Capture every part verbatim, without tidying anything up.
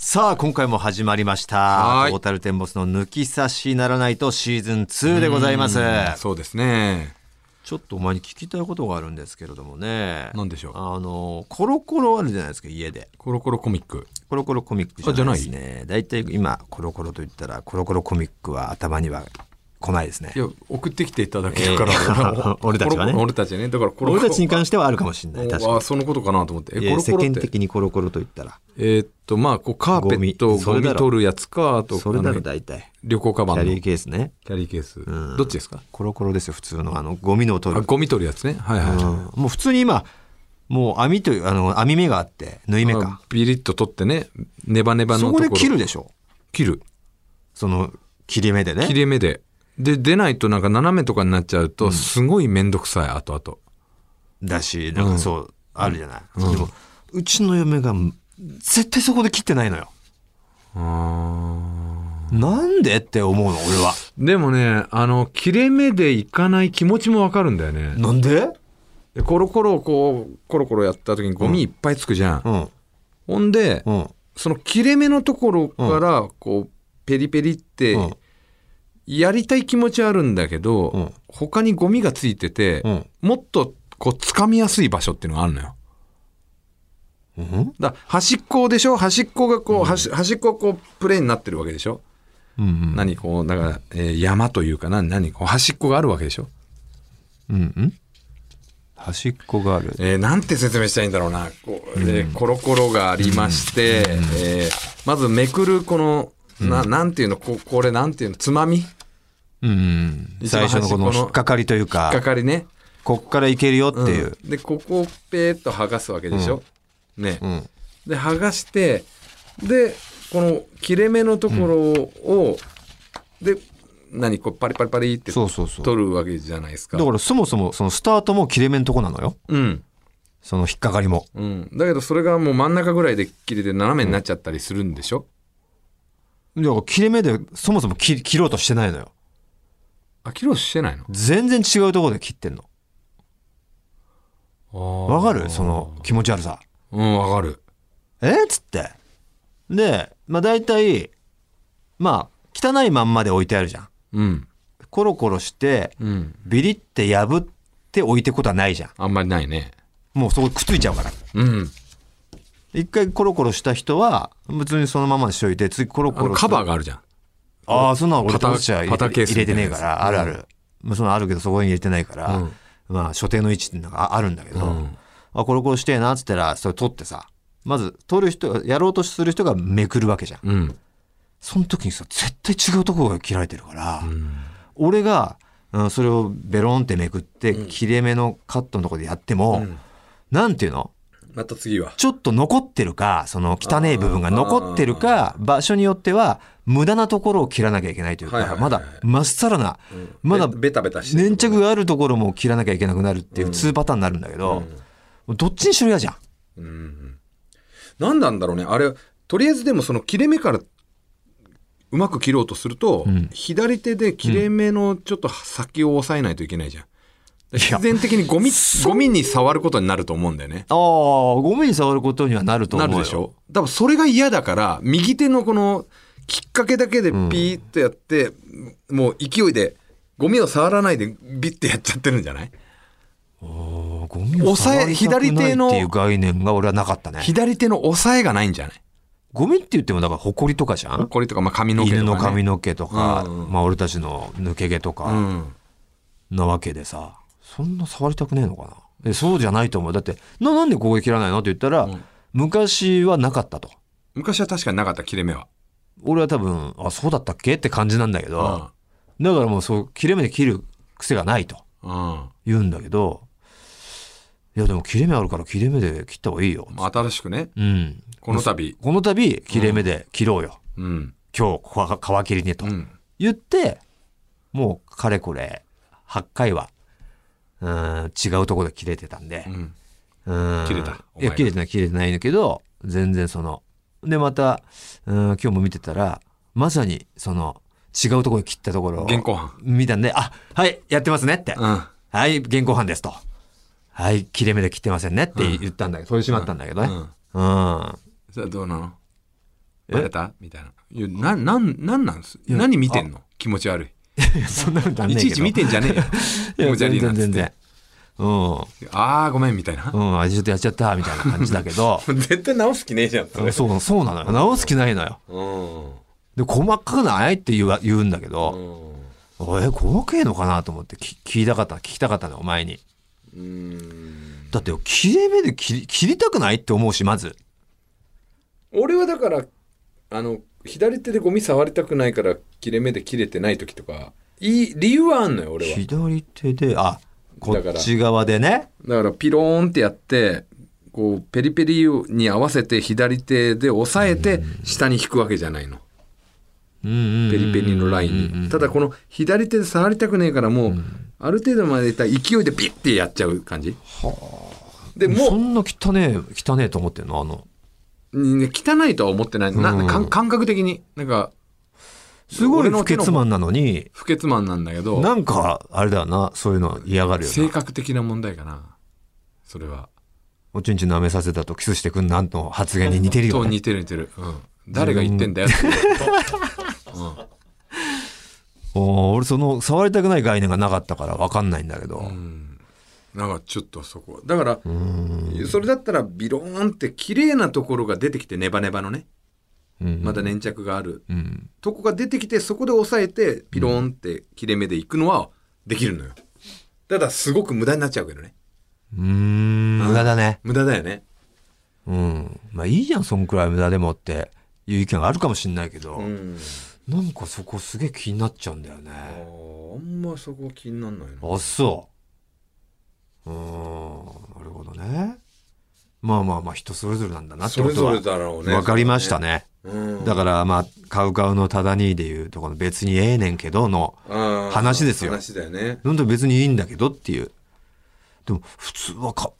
さあ今回も始まりましたトータルテンボスの抜き差しならないとシーズンツーでございます。そうですね、ちょっとお前に聞きたいことがあるんですけれどもね。何でしょう。あのコロコロあるじゃないですか、家で。コロコロコミック。コロコロコミックじゃないですね。大体今コロコロと言ったらコロコロコミックは頭には来ないですね。いや送ってきていただけるから、えー、俺たちはね俺たちはねだからコロコロ俺たちに関してはあるかもしれない。確かにそのことかなと思って。えコロコロって世間的にコロコロと言ったらえー、っとまあこうカーペットをゴミ取るやつか、あとそれだろ大体旅行カバンのキャリーケースね。キャリーケース、うん、どっちですか。コロコロですよ、普通のあのゴミのを取る、あゴミ取るやつね。はいはい、うん、もう普通に今もう網というあの網目があって縫い目かビリッと取ってね、ネバネバのところそこで切るでしょ。切る、その切れ目でね。切れ目でで出ないとなんか斜めとかになっちゃうとすごい面倒くさい、うん、後々だし、なんかそう、うん、あるじゃない、うん、でもうちの嫁が絶対そこで切ってないのよ。あなんでって思うの俺は。でもね、あの切れ目でいかない気持ちもわかるんだよね。なんで？でコロコロこうコロコロやった時にゴミいっぱいつくじゃん、うんうん、ほんで、うん、その切れ目のところからこうペリペリって、うんやりたい気持ちあるんだけど、うん、他にゴミがついてて、うん、もっとこう掴みやすい場所っていうのがあるのよ、うん、だ端っこでしょ。端っこがこう、うん、端, 端っこがこうプレーになってるわけでしょ、うんうん、何こうだから、えー、山というか 何, 何こう端っこがあるわけでしょ、うんうん、端っこがある、えー、なんて説明したいんだろうな。こう、うんえー、コロコロがありまして、うんえー、まずめくるこの な,、うん、なんていうの こ, これなんていうのつまみうん、最初のこの引っかかりというか引っかかりね、こっからいけるよっていう、うん、でここをペーッと剥がすわけでしょ、うん、ね、うん、で剥がしてでこの切れ目のところを、うん、で何こうパリパリパリってそうそうそう取るわけじゃないですか。だからそもそもそのスタートも切れ目のとこなのよ、うん、その引っかかりも、うん、だけどそれがもう真ん中ぐらいで切れて斜めになっちゃったりするんでしょ、うん、だから切れ目でそもそも 切, 切ろうとしてないのよ。切ろうしてないの。全然違うところで切ってんの。わかるその気持ち悪さ。うんわかる。えっつってでまあ大体まあ汚いまんまで置いてあるじゃん、うん、コロコロして、うん、ビリって破って置いてくことはないじゃん。あんまりないね。もうそこくっついちゃうから、うん、一回コロコロした人は別にそのままにしといて次コロコロカバーがあるじゃん。ああそんな俺としちゃ入れてねえからあるある、うん、そのあるけどそこに入れてないから、うん、まあ所定の位置っていうのがあるんだけど、うん、あコロコロしてえなっつったらそれ取ってさまず取る人やろうとする人がめくるわけじゃん、うん、その時にさ絶対違うところが切られてるから、うん、俺が、うん、それをベロンってめくって、うん、切れ目のカットのところでやっても、うん、なんていうのまた次はちょっと残ってるかその汚い部分が残ってるか場所によっては無駄なところを切らなきゃいけないというか、はいはいはい、まだまっさらな、うん、まだベタベタして粘着があるところも切らなきゃいけなくなるっていうにパターンになるんだけど、うん、どっちにしろ嫌じゃん、うんうん、何なんだろうねあれ。とりあえずでもその切れ目からうまく切ろうとすると、うん、左手で切れ目のちょっと先を押さえないといけないじゃん、うん必然的にゴミ、ゴミに触ることになると思うんだよね。ああ、ゴミに触ることにはなると思うよ。なるでしょ。多分それが嫌だから、右手のこのきっかけだけでピーッとやって、うん、もう勢いでゴミを触らないでビッてやっちゃってるんじゃない？ああ、ゴミを触らないっていう概念が俺はなかったね。左手の押さえがないんじゃない？ゴミって言ってもだからホコリとかじゃん？ホコリとか、まあ、髪の毛とかね。犬の髪の毛とか、うんうん、まあ俺たちの抜け毛とかなわけでさ。そんな触りたくねえのかな。えそうじゃないと思う。だってななんでここで切らないのって言ったら、うん、昔はなかったと。昔は確かになかった切れ目は。俺は多分あそうだったっけって感じなんだけど、うん、だからもうそう切れ目で切る癖がないと言うんだけど、うん、いやでも切れ目あるから切れ目で切った方がいいよ。新しくね、うん、この度この度切れ目で切ろうよ、うん、今日皮切りねと、うん、言ってもうかれこれはちかいはうん違うところで切れてたんで、うん、うん切れたいや切れてない切れてないんだけど全然そのでまたうん今日も見てたらまさにその違うところで切ったところを現行犯見たんであはいやってますねって、うん、はい現行犯ですとはい切れ目で切ってませんねって言ったんだけど、うん、取り締まったんだけどねうん、うんうん、それはどうなのまだたみたいな。いや、な、なん、なんなんす？何見てんの？気持ち悪い。そんなのだね。いちいち見てんじゃねえよ。気持ち悪いなっつって。全然全然。うん、ああごめんみたいな、うん、あちょっとやっちゃったみたいな感じだけど絶対直す気ねえじゃん。そうそう、そうなのよ、直す気ないのよ、うん、で細かくないって言う、言うんだけど、うん、え細けえのかなと思ってき聞いたかった聞きたかったのお前に。うーん、だって切れ目で切り、切りたくないって思うし、まず俺はだからあの左手でゴミ触りたくないから切れ目で切れてない時とかいい理由はあんのよ俺は。左手であこっち側でね、だからピローンってやってこうペリペリに合わせて左手で押さえて下に引くわけじゃないの、うん、ペリペリのラインに、うん、ただこの左手で触りたくねえからもう、うん、ある程度までいったら勢いでピッてやっちゃう感じ、はあ、でもうそんな汚ねえ汚ねえと思ってんのあの、ね、汚いとは思ってない、うん、な感覚的になんかすごい不潔マンなのに、不潔マンなんだけど、なんかあれだよな、そういうの嫌がるよな。性格的な問題かな、それは。おちんちん舐めさせたとキスしてくんなんの発言に似てるよね。そう似てる似てる、うん、誰が言ってんだよって、うん、お俺その触りたくない概念がなかったから分かんないんだけど、うん、なんかちょっとそこだからうんそれだったらビローンって綺麗なところが出てきてネバネバのね、まだ粘着がある、うん、とこが出てきてそこで押さえてピローンって切れ目でいくのはできるのよ。ただすごく無駄になっちゃうけどね。うーん無駄だね。無駄だよね。うんまあいいじゃんそんくらい無駄でもっていう意見があるかもしんないけど、うん、なんかそこすげえ気になっちゃうんだよね。 あ, あんまそこ気になんないな。あそううーんなるほどね。まあまあまあ人それぞれなんだなってことは分かりましたね。うん、だからまあカウカウのただにでいうとこの別にええねんけどの話ですよ。話だよね。なんで別にいいんだけどっていう。でも普通はか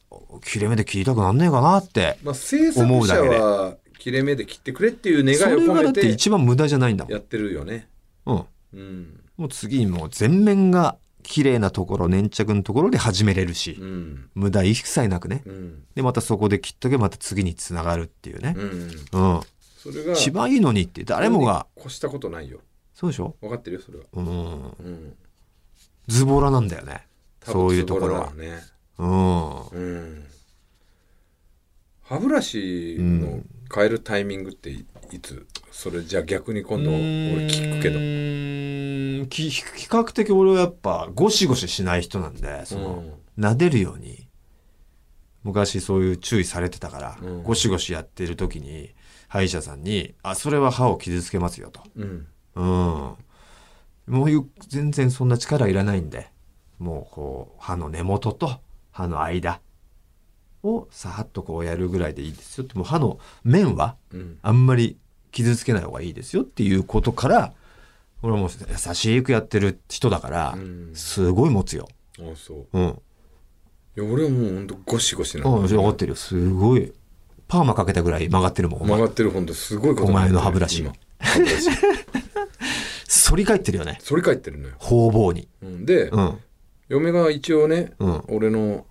切れ目で切りたくなんねえかなって思うだけで。まあ、制作者は切れ目で切ってくれっていう願いを込めて。それがだって一番無駄じゃないんだもん。やってるよね。うん。うん、もう次にもう全面が綺麗なところ粘着のところで始めれるし、うん、無駄一切なくね。うん、でまたそこで切っとけばまた次につながるっていうね。うん。うんそれが一番いいのにって誰もが越したことないよ。そうでしょ。分かってるよそれは。うん、うん、ズボラなんだよね。そういうところは。ね、うん、うん。歯ブラシの変えるタイミングっていつ？それじゃあ逆に今度俺聞くけど。うーんき比較的俺はやっぱゴシゴシしない人なんで、その、うん、撫でるように昔そういう注意されてたから、うん、ゴシゴシやってる時に。歯医者さんにあそれは歯を傷つけますよと、うんうん、もう全然そんな力いらないんでもうこう歯の根元と歯の間をさはっとこうやるぐらいでいいですよってもう歯の面はあんまり傷つけない方がいいですよっていうことから、うん、俺も優しくやってる人だから、うん、すごい持つよ。あそう、うん、いや俺はもうほんとゴシゴシなの、ね、分かってるよ。すごいパーマかけたぐらい曲がってるもん。曲がってるほんとすごいこと。お前の歯ブラシ今歯ブラシ反り返ってるよね。反り返ってるのよ方々に、うん、で、うん、嫁が一応ね、うん、俺の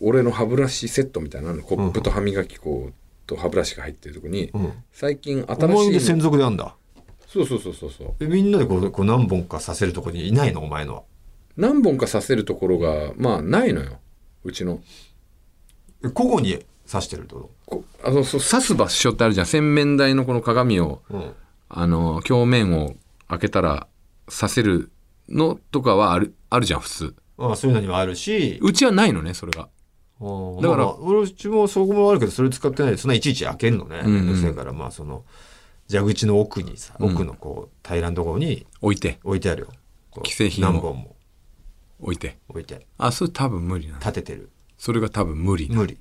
俺の歯ブラシセットみたいなのコップと歯磨き粉と歯ブラシが入ってるとこに、うん、最近新しいのお前で専属であんだ。そうそうそうそうそう。みんなでこう、こう何本かさせるとこにいないのお前のは。何本かさせるところがまあないのようちの。個々に刺してるってこと？あのそう刺す場所ってあるじゃん。洗面台のこの鏡を、うん、あの表面を開けたら刺せるのとかはある、あるじゃん普通。ああそういうのにはあるしうちはないのねそれが。あだから、まあ、うちもそこもあるけどそれ使ってないでそんないちいち開けんのね、うんうん、だからまあその蛇口の奥にさ、うん、奥のこう平らなところに置いて置いてあるよ既製品を何本も置いて置いてあそれ多分無理なの。立ててるそれが多分無理な無理。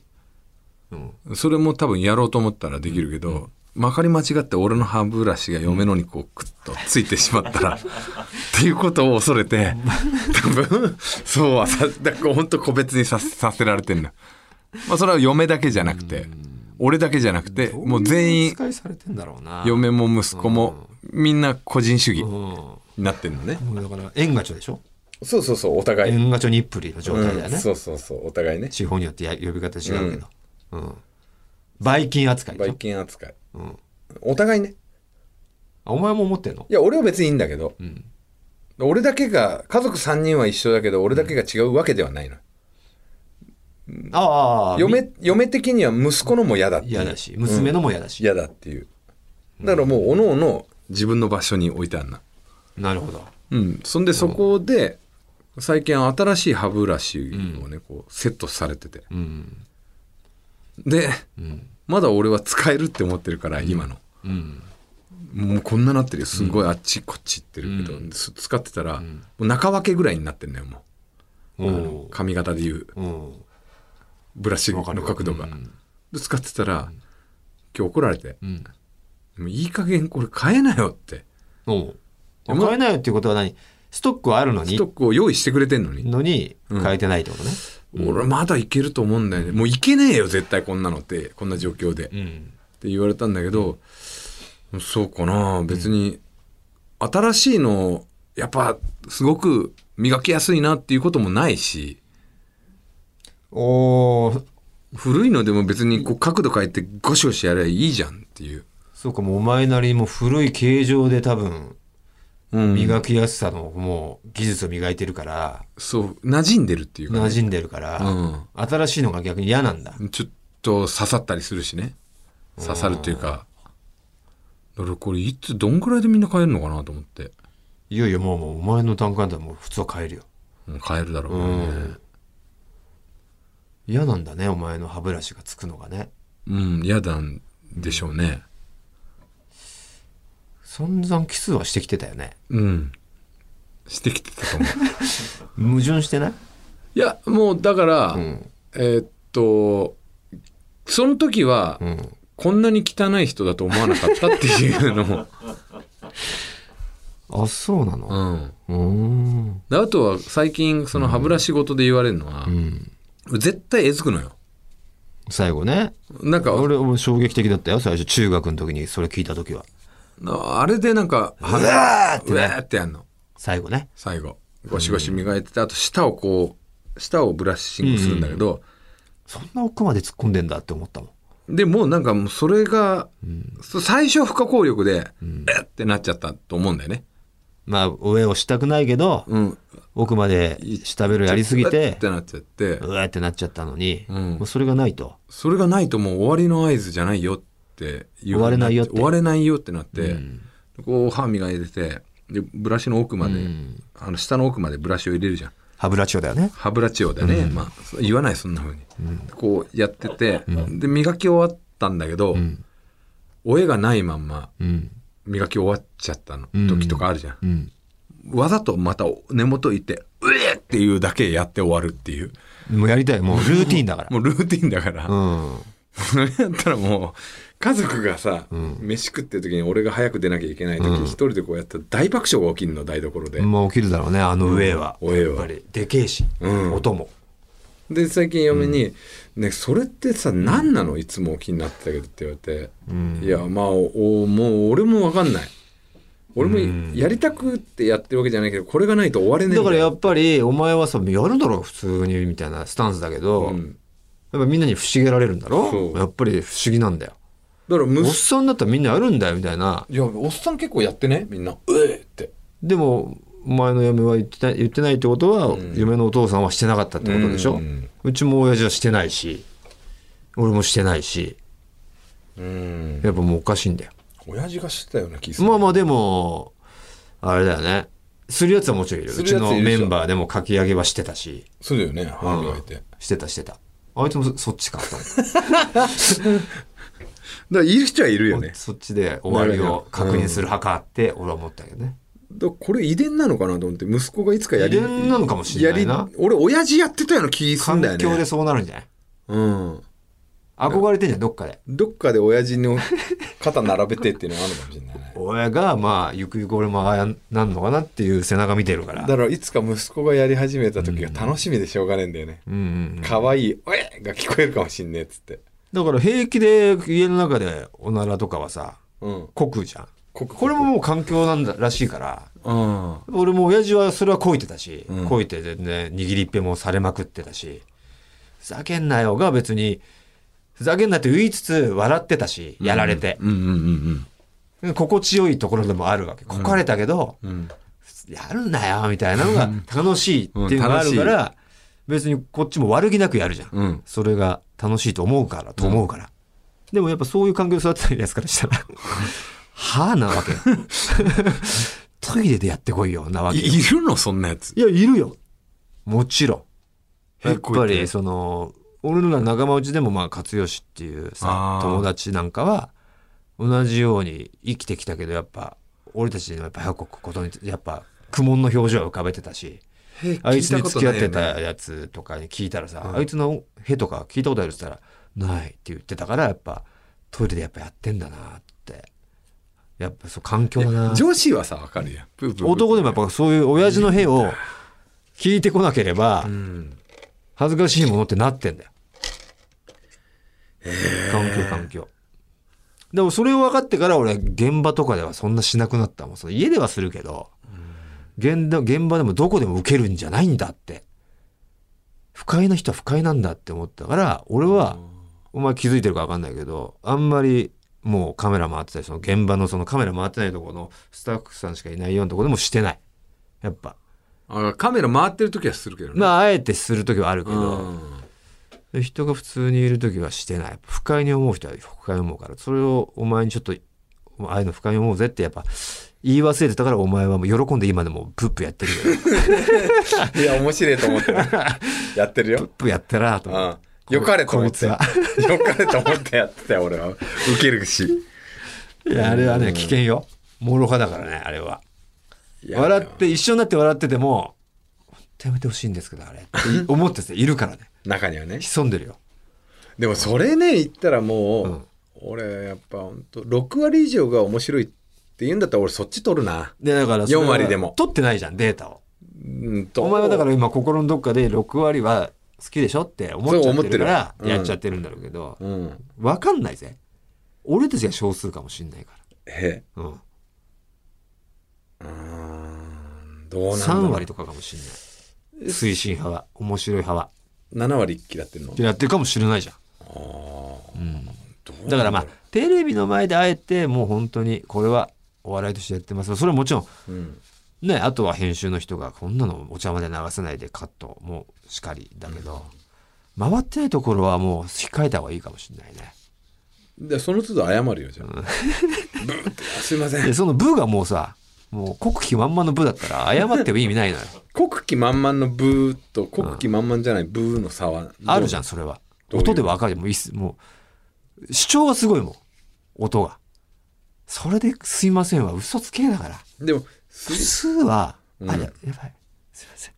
うん、それも多分やろうと思ったらできるけど、うん、まかり間違って俺の歯ブラシが嫁のにこうクッとついてしまったらっていうことを恐れて多分そうはさだからほんと個別にさせられてるんだ、まあ、それは嫁だけじゃなくて俺だけじゃなくてもう全員嫁も息子もみんな個人主義になってるのね、うんうん、だから縁がちょでしょ。そうそうそうお互い縁がちょにっぷりの状態だよね、うん、そうそうそうお互いね地方によって呼び方違うけど、うんうん、バイキン扱い。バイキン扱い、うん、お互いね、あ、お前も思ってんの？いや、俺は別にいいんだけど、うん、俺だけが、家族さんにんは一緒だけど、俺だけが違うわけではないの。うん、ああ、嫁、嫁的には息子のも嫌だっていう。嫌だし、娘のも嫌だし。嫌、うん、だっていう。だからもう、おのおの自分の場所に置いてあんな。うん、なるほど。うん。そんで、そこで、最近新しい歯ブラシをね、うん、こう、セットされてて。うん、で、うん、まだ俺は使えるって思ってるから、今の。うん。うんもうこんななってるよ。すごいあっちこっち行ってるけど、うん、使ってたら、うん、もう中分けぐらいになってんのよ、もう。あの髪型でいう、ブラシの角度が。うん、で使ってたら、今日怒られて、うん、もういい加減これ変えなよって。変えなよっていうことは何？ストックはあるのに。ストックを用意してくれてんのに。のに変えてないってことね。うん、俺まだいけると思うんだよね。うん、もういけねえよ、絶対こんなのって、こんな状況で。うん、って言われたんだけど、うんそうかな別に、うん、新しいのやっぱすごく磨きやすいなっていうこともないしお古いのでも別にこう角度変えてゴシゴシやればいいじゃんっていうそうかもうお前なりにも古い形状で多分、うん、磨きやすさのもう技術を磨いてるからそう馴染んでるっていうか、ね、馴染んでるから、うん、新しいのが逆に嫌なんだちょっと刺さったりするしね刺さるっていうかこれいつどんぐらいでみんな買えるのかなと思っていやいやもう、もうお前の単価だもう普通は買えるよ買えるだろうね、うん、嫌なんだねお前の歯ブラシがつくのがねうん嫌なんでしょうね、うん、散々キスはしてきてたよねうんしてきてたかも矛盾してないいやもうだから、うん、えー、っとその時は、うんこんなに汚い人だと思わなかったっていうのあ、そうなの、うん、うんであとは最近その歯ブラシごとで言われるのは、うん、絶対えずくのよ最後ねなんか俺も衝撃的だったよ最初中学の時にそれ聞いた時はあれでなんかうわーって、ね、うわーってやんの最後ね最後ゴシゴシ磨いてて、うん、あと舌をこう舌をブラッシングするんだけど、うんうん、そんな奥まで突っ込んでんだって思ったもんでもうなんかもうそれが、うん、最初不可抗力で、うん、えってなっちゃったと思うんだよねまあ上をしたくないけど、うん、奥まで下ベロやりすぎてってなっちゃってうわってなっちゃったのに、うん、もうそれがないとそれがないともう終わりの合図じゃないよって終われないよって終われないよってなって、うん、こう歯磨いててでブラシの奥まで、うん、あの下の奥までブラシを入れるじゃん歯ブラチオだよね。歯ブラチオだね。うん、まあ言わないそんな風に、うん、こうやってて、うん、で磨き終わったんだけど、うん、お絵がないまんま磨き終わっちゃったの、うん、時とかあるじゃん。うんうん、わざとまた根元行ってうえっていうだけやって終わるっていう。もうやりたい。もうルーティーンだから。もうルーティーンだから。うん。それやったらもう家族がさ、うん、飯食ってる時に俺が早く出なきゃいけない時、うん、一人でこうやったら大爆笑が起きるの台所でまあ起きるだろうねあの上は、うん、やっぱりでけえし、うん、音もで最近嫁に、うんね「それってさ何なのいつも気になってたけど」って言われて「うん、いやまあおもう俺も分かんない俺もやりたくってやってるわけじゃないけどこれがないと終われねえ」だからやっぱりお前はさやるだろ普通にみたいなスタンスだけど、うんやっぱみんなに不思議られるんだろやっぱり不思議なんだよだからおっさんだったらみんなやるんだよみたいないやおっさん結構やってねみんなうえってでもお前の嫁は言ってない、言ってないってことは、うん、嫁のお父さんはしてなかったってことでしょ、うん、うちも親父はしてないし俺もしてないし、うん、やっぱもうおかしいんだよ親父がしてたような気するまあまあでもあれだよねするやつはもちろんいるうちのメンバーでもかき上げはしてたしそうだよね歯磨いてしてたしてたあいつもそっちかとだからいる人はいるよねそっちで終わりを確認する派かって俺は思ったけどね、うん、だこれ遺伝なのかなと思って息子がいつかやり遺伝なのかもしれないな俺親父やってたような気するんだよね環境でそうなるんじゃないうん憧れてんじゃんどっかでどっかで親父の肩並べてっていうのがあるかもしれないね親がまあゆくゆく俺もああなんのかなっていう背中見てるからだからいつか息子がやり始めた時が楽しみでしょうがねえんだよねかわいい「おえ!」が聞こえるかもしんねえっつってだから平気で家の中でおならとかはさ、うん、こくじゃんこれももう環境なんだらしいから、うん、俺も親父はそれはこいてたし、うん、こいてでね握りっぺもされまくってたしふざけんなよが別にふざけんなって言いつつ笑ってたしやられて、うんうんうんうん、心地よいところでもあるわけ。こかれたけど、うん、やるんだよみたいなのが楽しいっていうのがあるから、うん、別にこっちも悪気なくやるじゃん、うん、それが楽しいと思うからと思うから、うん、でもやっぱそういう環境で育ってたやつからしたらはぁなわけトイレでやってこいよなわけ。いるのそんなやつ。いやいるよ、もちろん。やっぱりその俺の仲間内でもまあ勝吉っていうさ友達なんかは同じように生きてきたけど、やっぱ俺たちのやっぱ過去ことにやっぱ苦悶の表情を浮かべてたし、あいつに付き合ってたやつとかに聞いたらさ、うん、あいつのへとか聞いたことあるって言ったらないって言ってたから、やっぱトイレでやっぱやってんだなって、やっぱそう環境だな。女子はさ分かるやん、プープープープー。男でもやっぱそういう親父のへを聞いてこなければ恥ずかしいものってなってんだよ、うん、環境環境。でもそれを分かってから俺現場とかではそんなしなくなったもん。その家ではするけど現場でもどこでも受けるんじゃないんだって、不快な人は不快なんだって思ったから、俺はお前気づいてるか分かんないけど、あんまりもうカメラ回ってたりその現場のそのカメラ回ってないところのスタッフさんしかいないようなところでもしてない。やっぱあカメラ回ってる時はするけどね、まああえてする時はあるけど、で人が普通にいる時はしてない。不快に思う人は不快に思うから、それをお前にちょっとああいうの不快に思うぜってやっぱ言い忘れてたから、お前はもう喜んで今でもプップやってるよいや面白いと思ってやってるよ、プップやってらーと思って、うん、よかれと思ってよかれと思ってやってたよ俺は。ウケるし、いやあれはね危険よ、脆かだからねあれは。笑って一緒になって笑っててもやめてほしいんですけどあれって思ってているからね中にはね潜んでるよ。でもそれね言ったらもう、うん、俺やっぱほんとろくわり以上が面白いってって言うんだったら俺そっち取るな。でだからよんわりでも取ってないじゃんデータを、うん、お前はだから今心のどっかでろくわりは好きでしょって思っちゃってるからやっちゃってるんだろうけど、うんうん、分かんないぜ俺たちが少数かもしんないから。へえ、うん、うーんどうなんだろう。さんわりとかかもしんない。推進派は面白い派はななわり嫌ってるの嫌ってるかもしれないじゃん。あ、うん、どうなんだろう。だからまあテレビの前であえてもう本当にこれはお笑いとしてやってます。それはもちろん、うん、ね、あとは編集の人がこんなのお茶まで流さないでカットもしかりだけど、うん、回ってないところはもう控えた方がいいかもしれないね。でその都度謝るよじゃん、うん、ブーってすいません。そのブーがもうさもう国旗満々のブーだったら謝っても意味ないのよ国旗満々のブーと国旗満々じゃないブーの差はあるじゃん。それは音で分かる。もういいっす。もう主張がすごいもん音が。それですいませんは嘘つけだから。でも普通は、うん、あれやばいすいません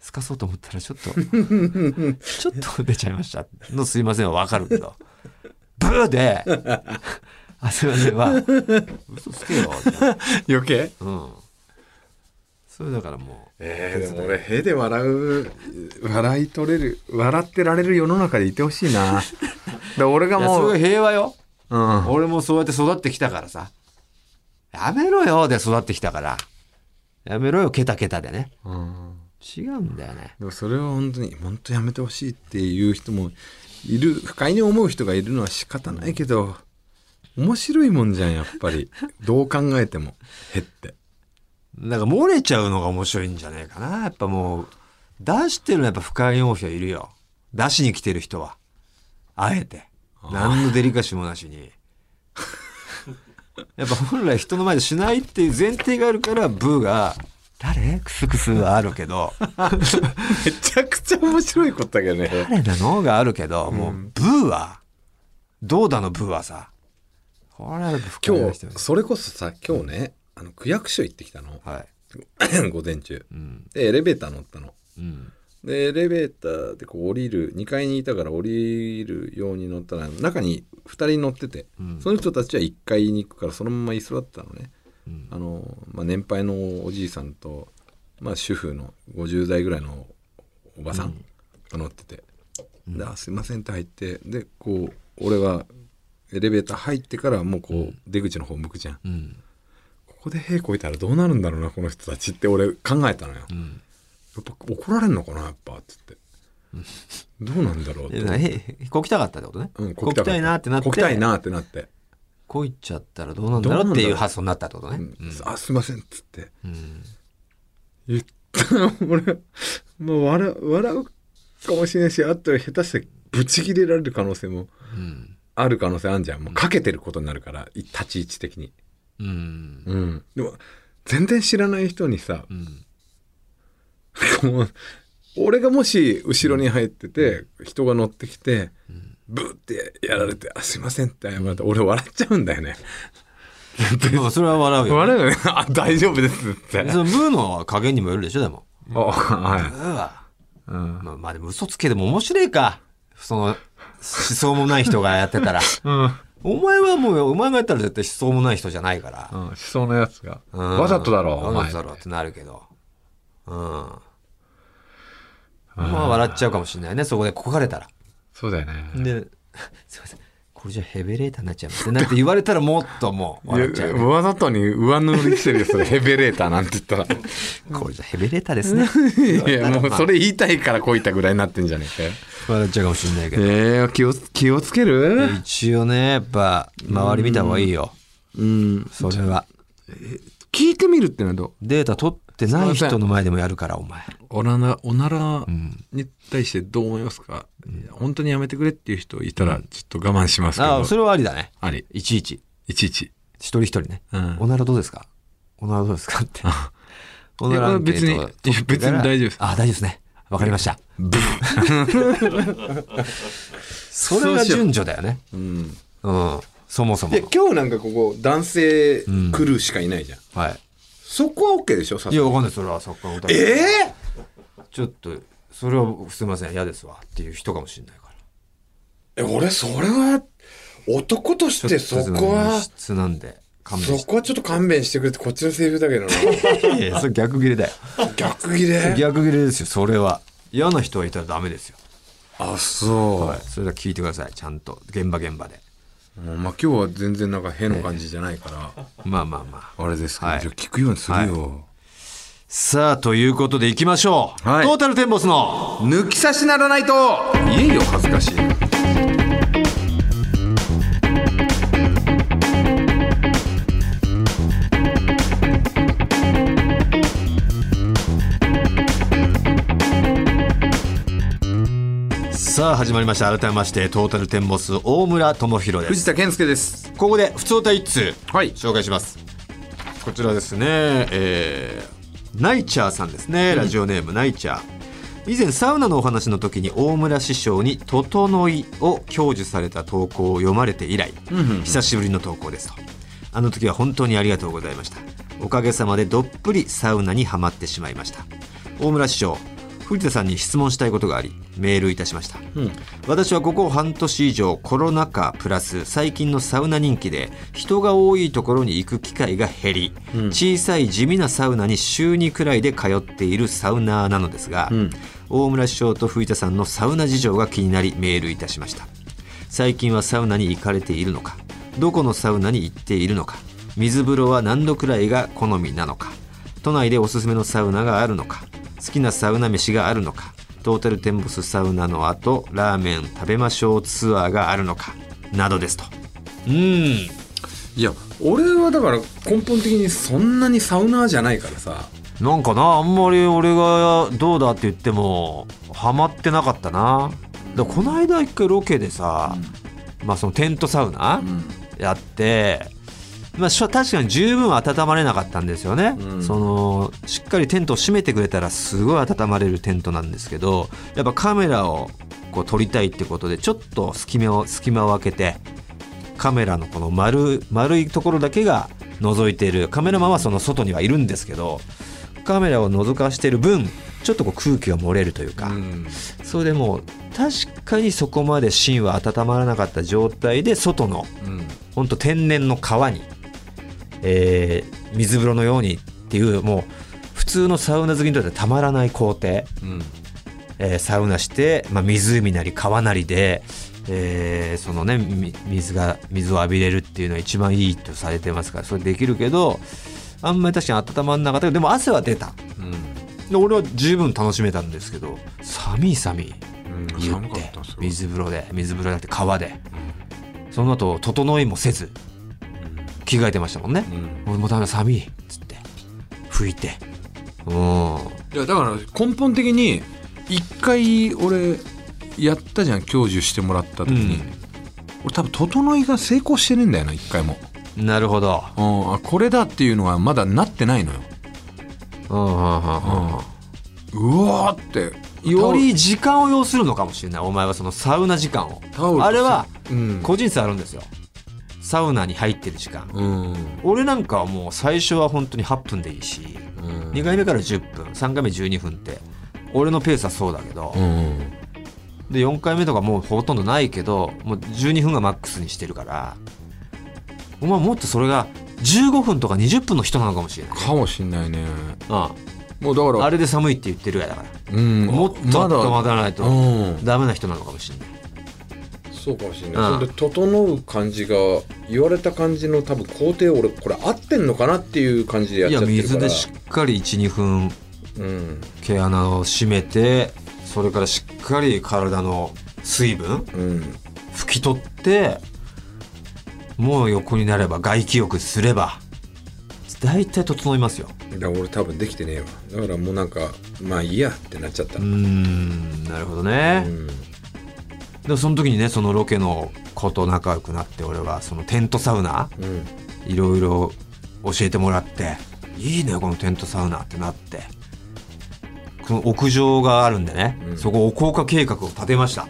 すかそうと思ったらちょっとちょっと出ちゃいましたのすいませんは分かるけどブーであすいませんは嘘つけよ余計、うん、それだからもうえー、でも俺へで笑う笑い取れる笑ってられる世の中でいてほしいなだ俺がもうすごい平和よ、うん、俺もそうやって育ってきたからさ、やめろよで育ってきたから、やめろよケタケタでね、うん、違うんだよね。でもそれは本当に本当やめてほしいっていう人もいる。不快に思う人がいるのは仕方ないけど、面白いもんじゃんやっぱりどう考えてもへってなんか漏れちゃうのが面白いんじゃないかな。やっぱもう出してるのはやっぱ不快に思う人いるよ。出しに来てる人はあえて何のデリカシーもなしにやっぱ本来人の前でしないっていう前提があるからブーが誰クスクスはあるけどめちゃくちゃ面白いことだけどね誰なのがあるけど、うん、もうブーはどうだのブーはさこれは今日それこそさ今日ね、うん、あの区役所行ってきたの、はい、午前中、うん、でエレベーター乗ったの、うんでエレベーターでこう降りるにかいにいたから降りるように乗ったら中にふたり乗ってて、うん、その人たちはいっかいに行くからそのまま居座ったのね、うんあのまあ、年配のおじいさんと、まあ、主婦のごじゅうだいぐらいのおばさんが乗ってて、うん、ですいませんって入ってでこう俺はエレベーター入ってからもうこう出口の方向くじゃん、うん、ここで屁こいたらどうなるんだろうなこの人たちって俺考えたのよ、うんやっぱ怒られんのかなやっぱっつってどうなんだろうってこきたかったってことね、うん、こきたいなってなってこきたいなってなってこいちゃったらどうなんだろうっていう発想になったってことね。うんうん、あ、すいませんっつって、うん、言ったら俺もう 笑, 笑うかもしれないし、あと下手してブチ切れられる可能性もある可能性あるじゃん。もうかけてることになるから、うん、立ち位置的に、うんうん、でも全然知らない人にさ、うん、もう俺がもし後ろに入ってて、うん、人が乗ってきて、うん、ブーってやられて、あ、すいませんって謝られて、うん、俺笑っちゃうんだよね。まあそれは笑うよ、ね、笑うよね。あ、大丈夫ですって。そのブーの加減にもよるでしょ、でも。あ、はい、ブーは、うん、まあ、まあでも嘘つけでも面白いか。その思想もない人がやってたら。うん、お前はもう、お前がやったら絶対思想もない人じゃないから。うん、思想のやつが、うん、わざとだろう、お前。わざとだろうってなるけど。うん。まあ笑っちゃうかもしれないね、そこでここかれたら。そうだよね。で、すいません、これじゃヘベレーターになっちゃいますねなんて言われたらもっともう笑っちゃう、ね。わざとに上塗りしてるよ、それヘベレーターなんて言ったら。これじゃヘベレーターですね。いや、もうそれ言いたいからこういったぐらいになってんじゃねえかよ。笑っちゃうかもしれないけど。えー、気を、気をつける？一応ね、やっぱ周り見た方がいいよ。うん。それは。聞いてみるってのはどう？データ取ってない人の前でもやるから、お前。おなら、おならに対してどう思いますか、うん、本当にやめてくれっていう人いたらちょっと我慢しますけど。あ、それはありだね。あり。いちいち。いちいち。一人一人ね。うん、おならどうですかおならどうですかって。おなら別に、別に大丈夫です。あ、大丈夫ですね。わかりました。ブーそれが順序だよね。うん。うん。そもそも。いや、今日なんかここ男性来るしかいないじゃん。うん、はい。そこは OK でしょ、さすがに。いや、わかんない、それは。そこはお互い。ええー、ちょっと、それはすいません、嫌ですわっていう人かもしれないから。え、俺、それは、男としてそこは、質なんで勘弁、そこはちょっと勘弁してくれって、こっちのセリフだけどな。いやいや、それ逆ギレだよ。逆ギレ逆ギレですよ、それは。嫌な人はいたらダメですよ。あ、そう。はい、それは聞いてください、ちゃんと。現場現場で。まあ、今日は全然なんか変な感じじゃないから、えー、まあまあまああれですけど、はい、じゃあ聞くようにするよ、はい、さあということでいきましょう、はい、トータルテンボスの抜き差しならないと。言えよ、恥ずかしい。さあ始まりました。改めましてトータルテンボス大村智広です。藤田健介です。ここで普通歌一通、はい、紹介します。こちらですね、えー、ナイチャーさんですね、うん、ラジオネームナイチャー。以前サウナのお話の時に大村師匠に整いを享受された投稿を読まれて以来、うんうんうん、久しぶりの投稿ですと。あの時は本当にありがとうございました。おかげさまでどっぷりサウナにはまってしまいました。大村師匠、藤田さんに質問したいことがありメールいたしました、うん、私はここ半年以上コロナ禍プラス最近のサウナ人気で人が多いところに行く機会が減り、うん、小さい地味なサウナに週にくらいで通っているサウナーなのですが、うん、大村師匠と藤田さんのサウナ事情が気になりメールいたしました。最近はサウナに行かれているのか、どこのサウナに行っているのか、水風呂は何度くらいが好みなのか、都内でおすすめのサウナがあるのか、好きなサウナ飯があるのか、トータルテンボスサウナの後ラーメン食べましょうツアーがあるのかなどですと。うん、いや俺はだから根本的にそんなにサウナーじゃないからさ、なんかなあんまり俺がどうだって言ってもハマってなかったな。だからこの間一回ロケでさ、うん、まあそのテントサウナやって、うんまあ、確かに十分温まれなかったんですよね、うん、そのしっかりテントを閉めてくれたらすごい温まれるテントなんですけど、やっぱカメラをこう撮りたいってことでちょっと隙間を、隙間を空けてカメラのこの 丸, 丸いところだけが覗いている。カメラマンはその外にはいるんですけどカメラを覗かしている分ちょっとこう空気が漏れるというか、うん、それでもう確かにそこまで芯は温まらなかった状態で外の、うん、ほんと天然の川にえー、水風呂のようにっていうもう普通のサウナ好きにとってはたまらない工程、うんえー、サウナして、まあ、湖なり川なりで、えーそのね、水が水を浴びれるっていうのは一番いいとされてますから、それできるけどあんまり確かに温まんなかったけどでも汗は出た、うん、で俺は十分楽しめたんですけど寒い寒い言って、うん、水風呂で水風呂じゃなくて川で、うん、その後整いもせず着替えてましたもんね、うん、もうダメだ寒いっつって拭いて、うん、いやだから根本的に一回俺やったじゃん、享受してもらった時に、うん、俺多分整いが成功してねえんだよな一回も。なるほど、うん、これだっていうのはまだなってないのよ。うんうんうんうん、うわってより時間を要するのかもしれない。お前はそのサウナ時間を、あれは個人差あるんですよ、うん、サウナに入ってる時間、うん、俺なんかはもう最初は本当にはっぷんでいいし、うん、にかいめからじゅっぷん、さんかいめじゅうにふんって俺のペースはそうだけど、うん、でよんかいめとかもうほとんどないけど、もうじゅうにふんがマックスにしてるから、お前もっとそれがじゅうごふんとかにじゅっぷんの人なのかもしれない。かもしれないね。ああ、もうだからあれで寒いって言ってるやだから、うん、もっとまだ待たないとダメな人なのかもしれない。そうかもしれない。ああ、それで整う感じが言われた感じの多分工程を俺これ合ってんのかなっていう感じでやっちゃってるから。いや水でしっかり いちにふん、うん、毛穴を締めて、それからしっかり体の水分、うん、拭き取って、もう横になれば外気浴すれば大体整いますよ。いや俺多分できてねえわ。だからもうなんかまあいいやってなっちゃった。うーん、なるほどね。うん、でもその時にね、そのロケの子と仲良くなって、俺はそのテントサウナ、うん、いろいろ教えてもらって、いいねこのテントサウナってなって、この屋上があるんでね、うん、そこを降下計画を立てました。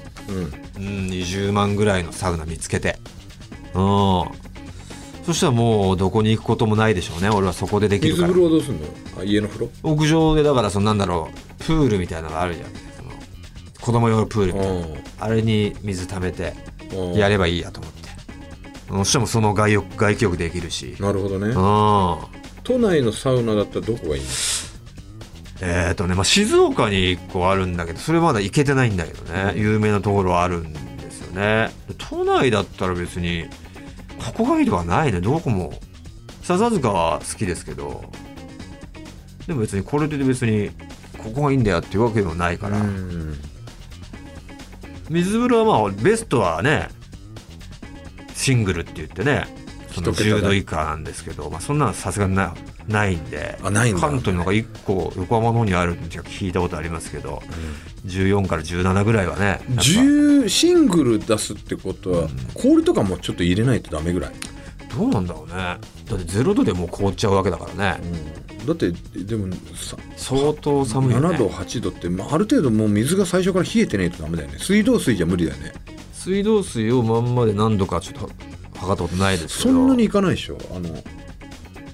うん、うん、にじゅうまんぐらいのサウナ見つけて、うん、そしたらもうどこに行くこともないでしょうね。俺はそこでできるから。水風呂はどうすんの？あ、家の風呂？屋上でだから、そのなんだろう、プールみたいなのがあるじゃん、その子供用のプールみたいな、あれに水溜めてやればいいやと思って、そしたらもうその外浴、外気浴できるし。なるほどね。うん、都内のサウナだったらどこがいいの？えーとね、まあ、静岡にいっこあるんだけど、それまだ行けてないんだけどね、有名なところはあるんですよね。都内だったら別にここがいいとはないね。どこも笹塚は好きですけど、でも別にこれで別にここがいいんだよっていうわけでもないから、うん、水風呂はまあベストはね、シングルって言ってね、そのじゅうど以下なんですけど、まあ、そんなのさすがに な, ないんであないんだ、ね、関東の方がいっこ横浜の方にあるって聞いたことありますけど、うん、じゅうよんからじゅうななぐらいはね、じゅうシングル出すってことは、うん、氷とかもちょっと入れないとダメぐらい。どうなんだろうね。だってゼロどでもう凍っちゃうわけだからね、うん、だってでもさ相当寒いよね。ななどはちどって、まあ、ある程度もう水が最初から冷えてないとダメだよね。水道水じゃ無理だよね。水道水をまんまで何度かちょっと測ったことないですけど、そんなにいかないでしょ。あの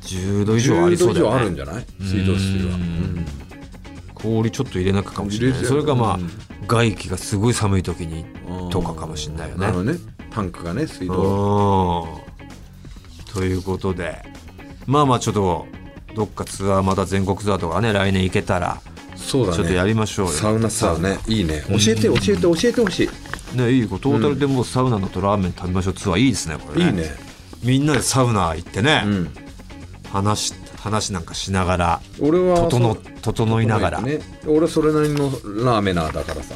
じゅうど以上ありそうだよね。じゅうど以上あるんじゃない水道水は。うん、氷ちょっと入れなくかもしれない。それがまあ、うん、外気がすごい寒い時にとかかもしれないよね。あのね、タンクがね、水道ということで、まあまあちょっとどっかツアー、また全国ツアーとかね、来年行けたらそうだね、ちょっとやりましょうよ。サウナツアーね、いいね、教えて教えて教えてほしいね。いいこトータルでもうサウナのとラーメン食べましょうツアーいいですねこれね。いいね、みんなでサウナ行ってね、うん、話話なんかしながら、俺は 整, 整いながら、ね、俺はそれなりのラーメナーだからさ。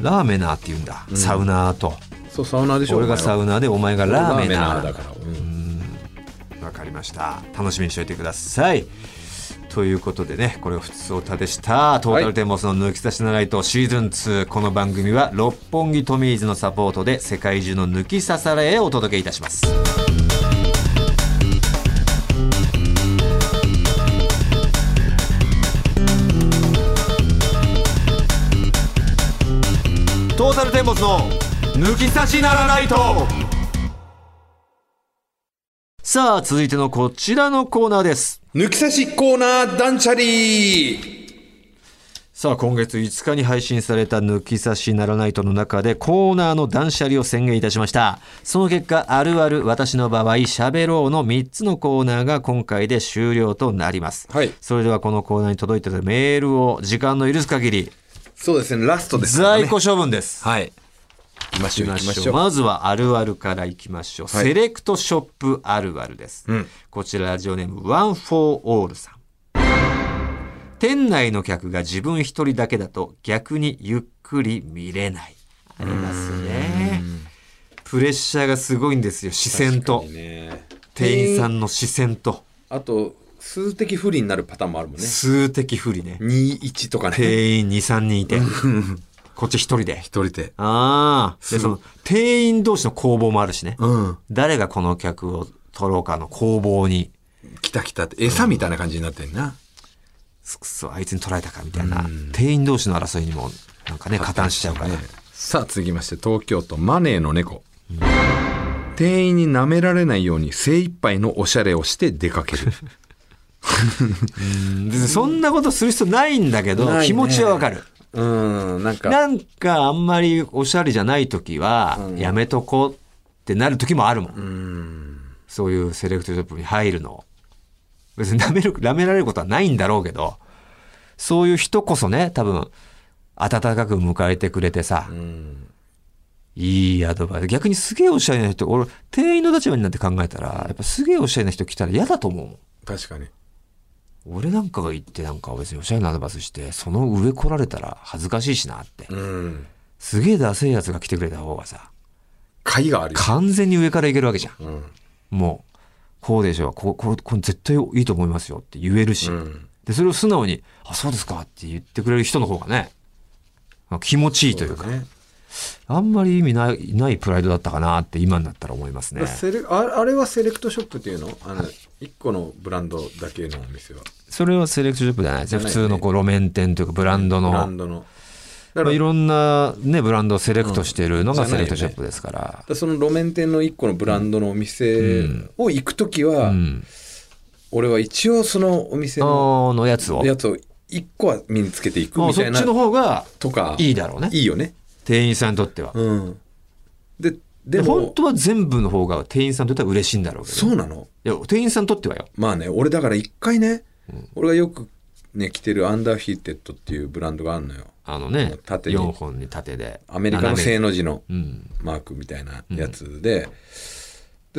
ラーメナーって言うんだ、うん、サウナーと。そうサウナーでしょ。俺がサウナーでお前がラーメナーだから。わかりました。楽しみにしておいてください。ということでね、これを普通おたでした。トータルテンボスの抜き差しなライトシーズンツー。この番組は六本木トミーズのサポートで世界中の抜き差されへお届けいたします。トータルテンボスの抜き差しなライト。さあ続いてのこちらのコーナーです。抜き差しコーナー断捨離。さあ今月いつかに配信された抜き差しならないとの中でコーナーの断捨離を宣言いたしました。その結果、あるある、私の場合、しゃべろうのみっつのコーナーが今回で終了となります、はい、それではこのコーナーに届いているメールを時間の許す限り、そうですね、ラストですからね、在庫処分です。はい、行きましょう行きましょう。まずはあるあるからいきましょう、はい、セレクトショップあるあるです、うん、こちらラジオネームワンフォーオールさん。店内の客が自分一人だけだと逆にゆっくり見れない。ありますね。プレッシャーがすごいんですよ、視線と、ね、店員さんの視線と、あと数的不利になるパターンもあるもんね。数的不利ね。にいちとかね。店員にさんにんいてこっち一人で。一人で。ああ。で、その店員同士の攻防もあるしね。うん。誰がこの客を取ろうかの攻防に。来た来たって餌みたいな感じになってんな。くそ、あいつに取られたかみたいな。店員同士の争いにもなんかね、加担しちゃうからね。さあ続きまして東京都マネーの猫。うん、店員に舐められないように精一杯のおしゃれをして出かける。うん、別にそんなことする必要ないんだけど、ね、気持ちはわかる。うん、なんかなんかあんまりおしゃれじゃない時はやめとこうってなる時もあるもん。うん、そういうセレクトショップに入るの、別に舐める、舐められることはないんだろうけど、そういう人こそね、多分温かく迎えてくれてさ、うん、いいアドバイス。逆にすげえおしゃれな人、俺店員の立場になって考えたら、やっぱすげえおしゃれな人来たら嫌だと思う。確かに。俺なんかが行ってなんか別におしゃれなアドバイスしてその上来られたら恥ずかしいしなって、うん、すげえダセえやつが来てくれた方がさ、会があるよ。完全に上から行けるわけじゃん、うん、もうこうでしょう、こここれ絶対いいと思いますよって言えるし、うん、でそれを素直にあそうですかって言ってくれる人の方がね気持ちいいというか、ね、あんまり意味ない、ないプライドだったかなって今になったら思いますね。セレあれはセレクトショップっていうの、あの、はい、いっこのブランドだけのお店はそれはセレクトショップじゃないですね。普通のこう路面店というかブランドの、ブランドのだから、まあ、いろんな、ね、ブランドをセレクトしてるのがセレクトショップですから、うん、じゃないよね。だその路面店のいっこのブランドのお店を行くときは、うんうん、俺は一応そのお店 の, のやつをやつをいっこは身につけていくみたいな、そっちの方がとかいいだろうね。いいよね、店員さんにとっては、うん、ででも本当は全部の方が店員さんにとっては嬉しいんだろうけど。そうなの。いや店員さんにとってはよ。まあね、俺だから一回ね、うん、俺がよくね着てるアンダーヒーテッドっていうブランドがあるのよ。あのね、縦によんほんに縦でアメリカの正の字のマークみたいなやつで、うん、で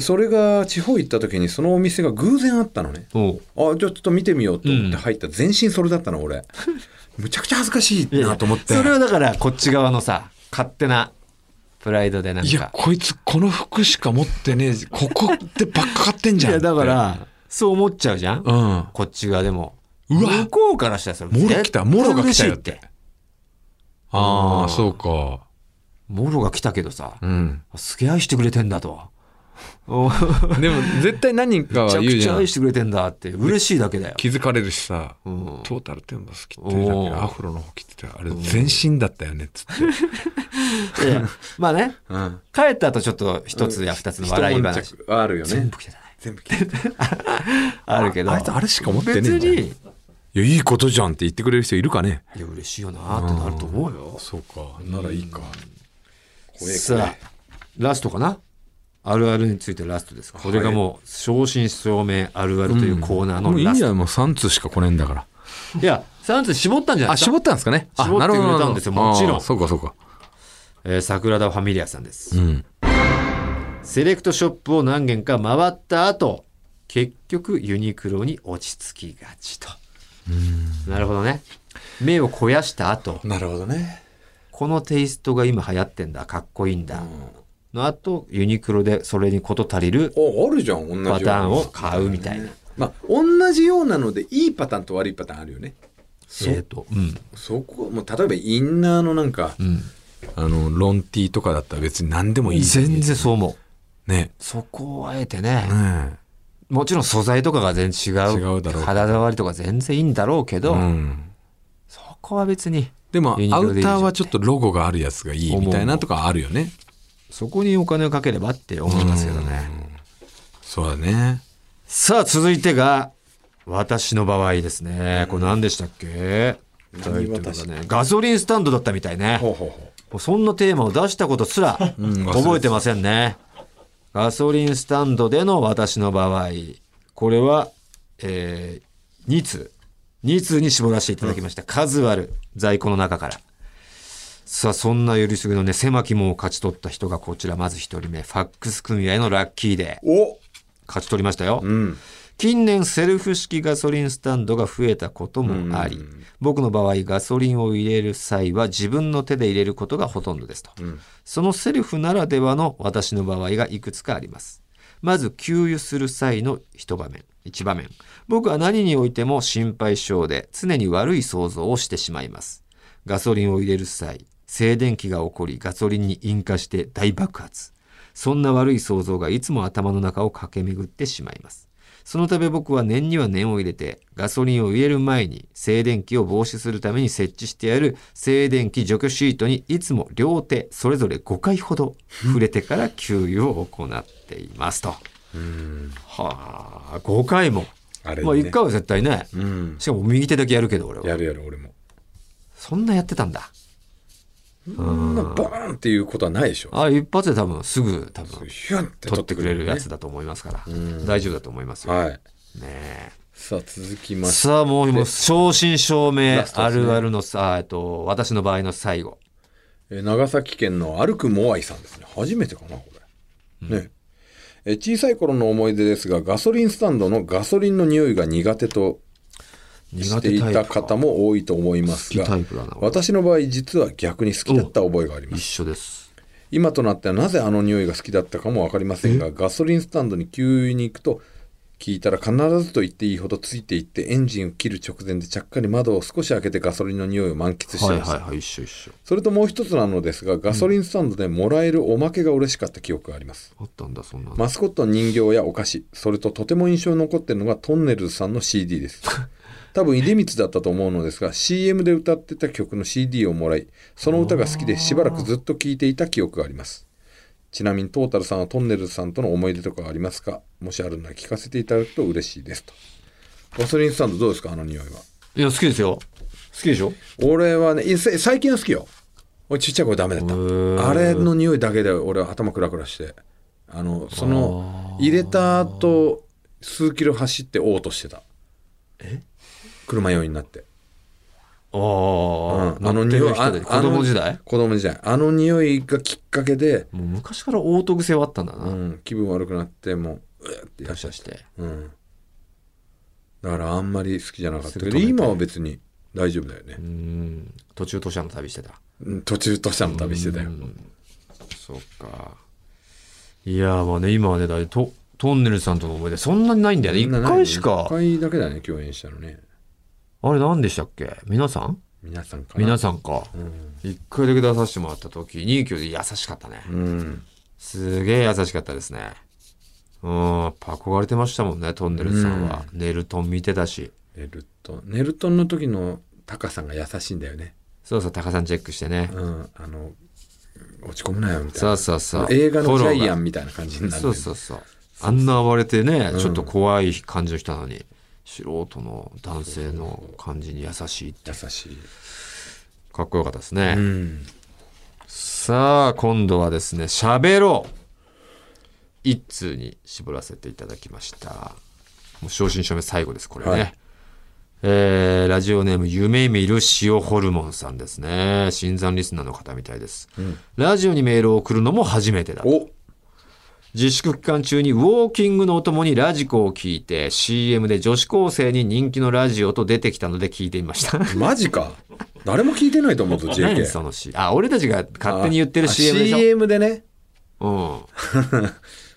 それが地方行った時にそのお店が偶然あったのね。あ、ちょっと見てみようと思って入った、うん、全身それだったの俺。むちゃくちゃ恥ずかしいなと思って。それはだからこっち側のさ勝手なプライドでなんか、いやこいつこの服しか持ってねえ、ここってばっか買ってんじゃん。いやだからそう思っちゃうじゃん、うん、こっち側でも。うわ向こうからしたらそれモロ来た、モロが来たよって。ああそうか、モロが来たけどさ、うん、すげえ愛してくれてんだとでも絶対何人かは言うじゃん、めちゃくちゃ愛してくれてんだって。嬉しいだけだよ。気づかれるしさ、うん、トータルテンボス着てアフロの方着てたあれ全身だったよねっつっていやまあね、うん、帰った後ちょっと一つや二つの笑い話あるよね。全部着てたね。全部着てたあるけど あ, あいつあれしか持ってねえんだよ。別にいやいいことじゃんって言ってくれる人いるかね。いや嬉しいよなってなると思うよ。そうか、ならいいか。さあラストかな、あるあるについてラストです。これがもう正真正銘あるあるというコーナーのラスト、うん、もういいんじゃない。もうみっつしか来ねえんだから。いやみっつ絞ったんじゃないですか。あ、絞ったんですかね。絞ってくれたんですよ、もちろん。そうかそうか、えー、桜田ファミリアさんです、うん、セレクトショップを何軒か回った後結局ユニクロに落ち着きがちと。うん、なるほどね。目を肥やした後、なるほどね、このテイストが今流行ってんだ、かっこいいんだ、うんの後ユニクロでそれに事足りるパターンを買うみたいな。まあ同じようなのでいいパターンと悪いパターンあるよね。そえーとうん、そこも例えばインナーのなんか、うん、あのロンティーとかだったら別に何でもいい、ね、全然そう思う、ね、そこをあえてね、うん、もちろん素材とかが全然違 う, 違うだろう肌触りとか全然いいんだろうけど、うん、そこは別に。でもアウターはちょっとロゴがあるやつがいいみたいなとかあるよね。そこにお金をかければって思いますけどね。そうだね。さあ続いてが私の場合ですね。これ何でしたっけ、何私、ね、ガソリンスタンドだったみたいね。ほうほうほう、そんなテーマを出したことすら覚えてませんね、うん、ガソリンスタンドでの私の場合、これは、えー、に通に通に絞らせていただきました、うん、数ある在庫の中から。さあそんなよりすぐのね狭き門を勝ち取った人がこちら。まず一人目、ファックス組合のラッキーでお勝ち取りましたよ、うん、近年セルフ式ガソリンスタンドが増えたこともあり、うん、僕の場合ガソリンを入れる際は自分の手で入れることがほとんどですと、うん、そのセルフならではの私の場合がいくつかあります。まず給油する際の一場面、一場面。僕は何においても心配性で常に悪い想像をしてしまいます。ガソリンを入れる際、静電気が起こりガソリンに引火して大爆発。そんな悪い想像がいつも頭の中を駆け巡ってしまいます。そのため僕は念には念を入れて、ガソリンを入れる前に静電気を防止するために設置してある静電気除去シートにいつも両手それぞれごかいほど触れてから給油を行っていますと。うーん、はあ、ごかいもあれ、ね、まあいっかいは絶対ね、うん、しかも右手だけやるけど、俺はやるやる俺もそんなやってたんだ。そんなバーンっていうことはないでしょ。あ、一発で多分すぐ多分ヒュンって取ってくれるやつだと思いますから、うん、大丈夫だと思いますよ、はい、ねえ。さあ続きまして、さあもう正真正銘、ね、あるあるのさ、えっと私の場合の最後、え長崎県の歩くモアイさんですね。初めてかなこれ、うん、ねえ。小さい頃の思い出ですが、ガソリンスタンドのガソリンの匂いが苦手としていた方も多いと思いますが、私の場合実は逆に好きだった覚えがあります。一緒です。今となってはなぜあの匂いが好きだったかも分かりませんが、ガソリンスタンドに給油に行くと聞いたら必ずと言っていいほどついていって、エンジンを切る直前でちゃっかり窓を少し開けてガソリンの匂いを満喫していました、はいはいはい、一緒一緒。それともう一つなのですが、ガソリンスタンドでもらえるおまけが嬉しかった記憶があります。あったんだ、そんなの。マスコットの人形やお菓子、それととても印象に残っているのがトンネルズさんの シーディー です。多分井出光だったと思うのですが、 シーエム で歌ってた曲の シーディー をもらい、その歌が好きでしばらくずっと聴いていた記憶があります。ちなみにトータルさんはトンネルズさんとの思い出とかありますか？もしあるなら聞かせていただくと嬉しいですと。ガソリンスタンドどうですか、あの匂いは。いや好きですよ。好きでしょ。俺はね、最近は好きよ。俺ちっちゃい頃ダメだった。あれの匂いだけで俺は頭クラクラして、あのその入れた後数キロ走って嘔吐してた。え、車酔いになって。あ、うん、あの匂い、子供時代子供時代あの匂いがきっかけで、もう昔から嘔吐癖はあったんだな、うん、気分悪くなってもううーって出しして、うん、だからあんまり好きじゃなかったけど、今は別に大丈夫だよね。うん、途中土砂の旅してた、うん、途中土砂の旅してたよ。そうか。いやもうね、今はね、だいとトンネルズさんとの思い出そんなにないんだよね。いっかいしか、いっかいだけだね、共演したのね。あれ何でしたっけ、皆さん皆さんか皆さんか、うん、いっかいだけ出させてもらった時に今日優しかったね、うん、すげえ優しかったですね。うん、やっぱ憧れてましたもんね、トンネルズさんは、うん、ネルトン見てたし、ネルトンネルトンの時のタカさんが優しいんだよね。そうそう、タカさんチェックしてね、うん、あの落ち込むなよみたいな、そうそうそう、映画のジャイアンみたいな感じになる、ね、そうそうそう、あんな暴れてね、うん、ちょっと怖い感じの人なのに素人の男性の感じに優しいって、優しい、かっこよかったですね、うん、さあ今度はですね、喋ろう一通に絞らせていただきました。もう正真正銘最後ですこれね、はい、えー、ラジオネーム夢見る塩ホルモンさんですね。新参リスナーの方みたいです、うん、ラジオにメールを送るのも初めてだ。お、自粛期間中にウォーキングのお供にラジコを聞いて シーエム で女子高生に人気のラジオと出てきたので聞いてみましたマジか、誰も聞いてないと思うぞ ジェーケー その C… あ、俺たちが勝手に言ってる シーエム でしょ。 シーエム でね、うん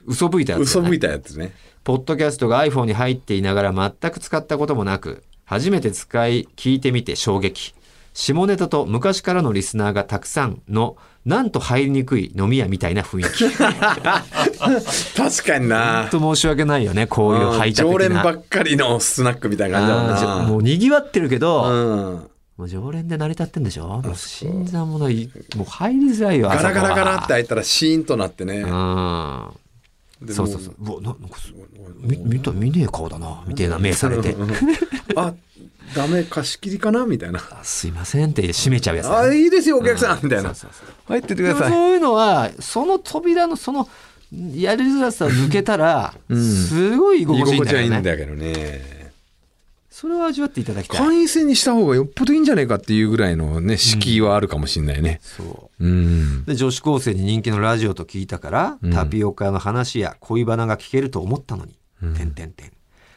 嘘吹いたやつ、ね、嘘吹いたやつね。ポッドキャストが iPhone に入っていながら全く使ったこともなく、初めて使い聞いてみて衝撃。下ネタと昔からのリスナーがたくさんのなんと入りにくい飲み屋みたいな雰囲気確かにな、本当申し訳ないよね、こういう排他的な、常連ばっかりのスナックみたいな感じだもんな。もうにぎわってるけど、うん、もう常連で成り立ってんでしょ。もう新参もない、もう入りづらいよ。ガラガラガラって開いたらシーンとなってね、うん、そうそうそう、うわな、なんか見た見ねえ顔だなみたいな目されてあ、ダメ、貸し切りかなみたいな、すいませんって閉めちゃうやつ、ね、あ、いいですよお客さんみたいな、入っててください。そういうのはその扉のそのやりづらさを抜けたら、うん、すごい居心地いいんだよね。居心地はいいんだけどね、それを味わっていただきたい。会員制にした方がよっぽどいいんじゃないかっていうぐらいのね、敷居はあるかもしれないね、うん、そう、うん、で女子高生に人気のラジオと聞いたから、うん、タピオカの話や恋バナが聞けると思ったのに、うん、てんてんてん、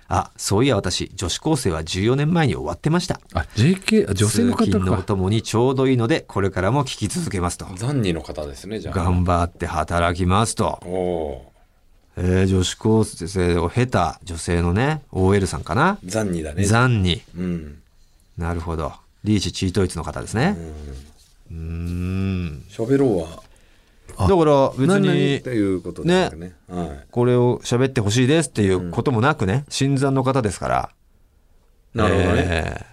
あ、そういや私、女子高生はじゅうよねんまえに終わってました。あ、ジェーケー、女性の方か。通勤のお供にちょうどいいので、これからも聞き続けますと。残忍の方ですね、じゃあ。頑張って働きますと。おえー、女子高生を経た女性のね オーエル さんかな。残にだね。残に、うん、なるほど。リーチチートイツの方ですね。うーん、喋ろうはだから別にっていうことですね、はい、これを喋ってほしいですっていうこともなくね、うん、新参の方ですから。なるほどね、え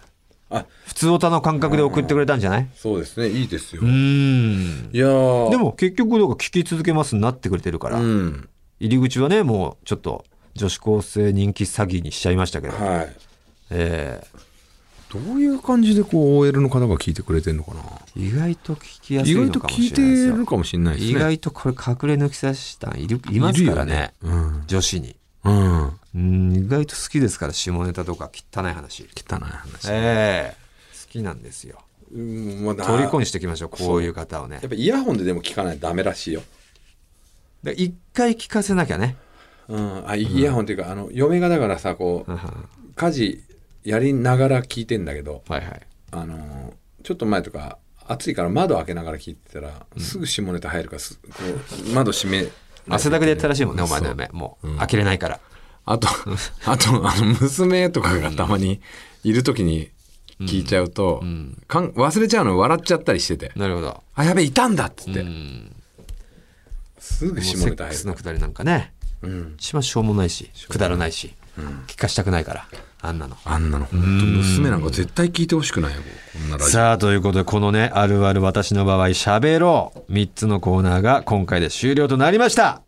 ー、あ、普通オタの感覚で送ってくれたんじゃない。そうですね、いいですよ。うん、いやでも結局どうか聞き続けますになってくれてるから、うん、入り口はねもうちょっと女子高生人気詐欺にしちゃいましたけど、はい、えーどういう感じでこう オーエル の方が聞いてくれてるのかな。意外と聞きやすいのかもしれないですよ。意外と聞いてるかもしれないですね。意外とこれ隠れ抜きさしたん い, るいますからね、うん、女子に、うんうん、意外と好きですから下ネタとか汚い話。汚い話、えー、好きなんですよ、うんま、虜にしていきましょうこういう方をね。やっぱイヤホンででも聞かないとダメらしいよ。だから一回聞かせなきゃね、うん、あイヤホンっていうか、うん、あの嫁がだからさこう、うん、家事やりながら聞いてんだけど、はいはい、あのちょっと前とか暑いから窓開けながら聞いてたら、うん、すぐ下ネタ入るからすこう窓閉め汗だくでやったらしいもんねお前の嫁もう、うん、開けれないから。あとあとあの娘とかがたまにいる時に聞いちゃうと、うんうん、かん忘れちゃうの笑っちゃったりしてて、なるほど、あやべいたんだっつって、うん、すぐ下ネタ入る。セックスのくだりなんかね、うん、一番しょうもないしくだらないし、うん、聞かしたくないから、あんなのあんなの本当娘なんか絶対聞いてほしくないよこんなラジオ。さあということでこのねあるある私の場合しゃべろうみっつのコーナーが今回で終了となりました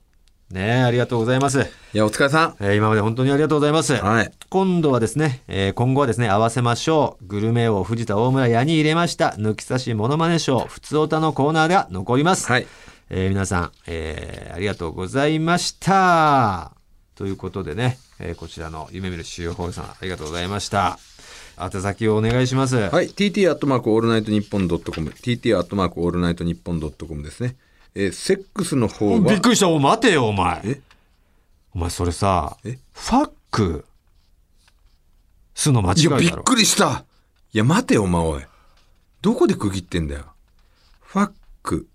ね。えありがとうございます。いやお疲れさん、えー、今まで本当にありがとうございます、はい、今度はですね、えー、今後はですね合わせましょうグルメ王藤田大村屋に入れました抜き差しモノマネショーふつおたのコーナーが残ります、はい、えー、皆さん、えー、ありがとうございましたということでね、えー、こちらの夢見るシーホールさんありがとうございました。宛先をお願いします。はい、ティーティーアットマークオールナイトニッポンドットコム ティーティーアットマークオールナイトニッポンドットコム ですね。えー、セックスの方はびっくりした。お待てよお前。え？お前それさ、え？ファックすの間違いだろ。いやびっくりした。いや待てよお前おい。どこで区切ってんだよ。ファック。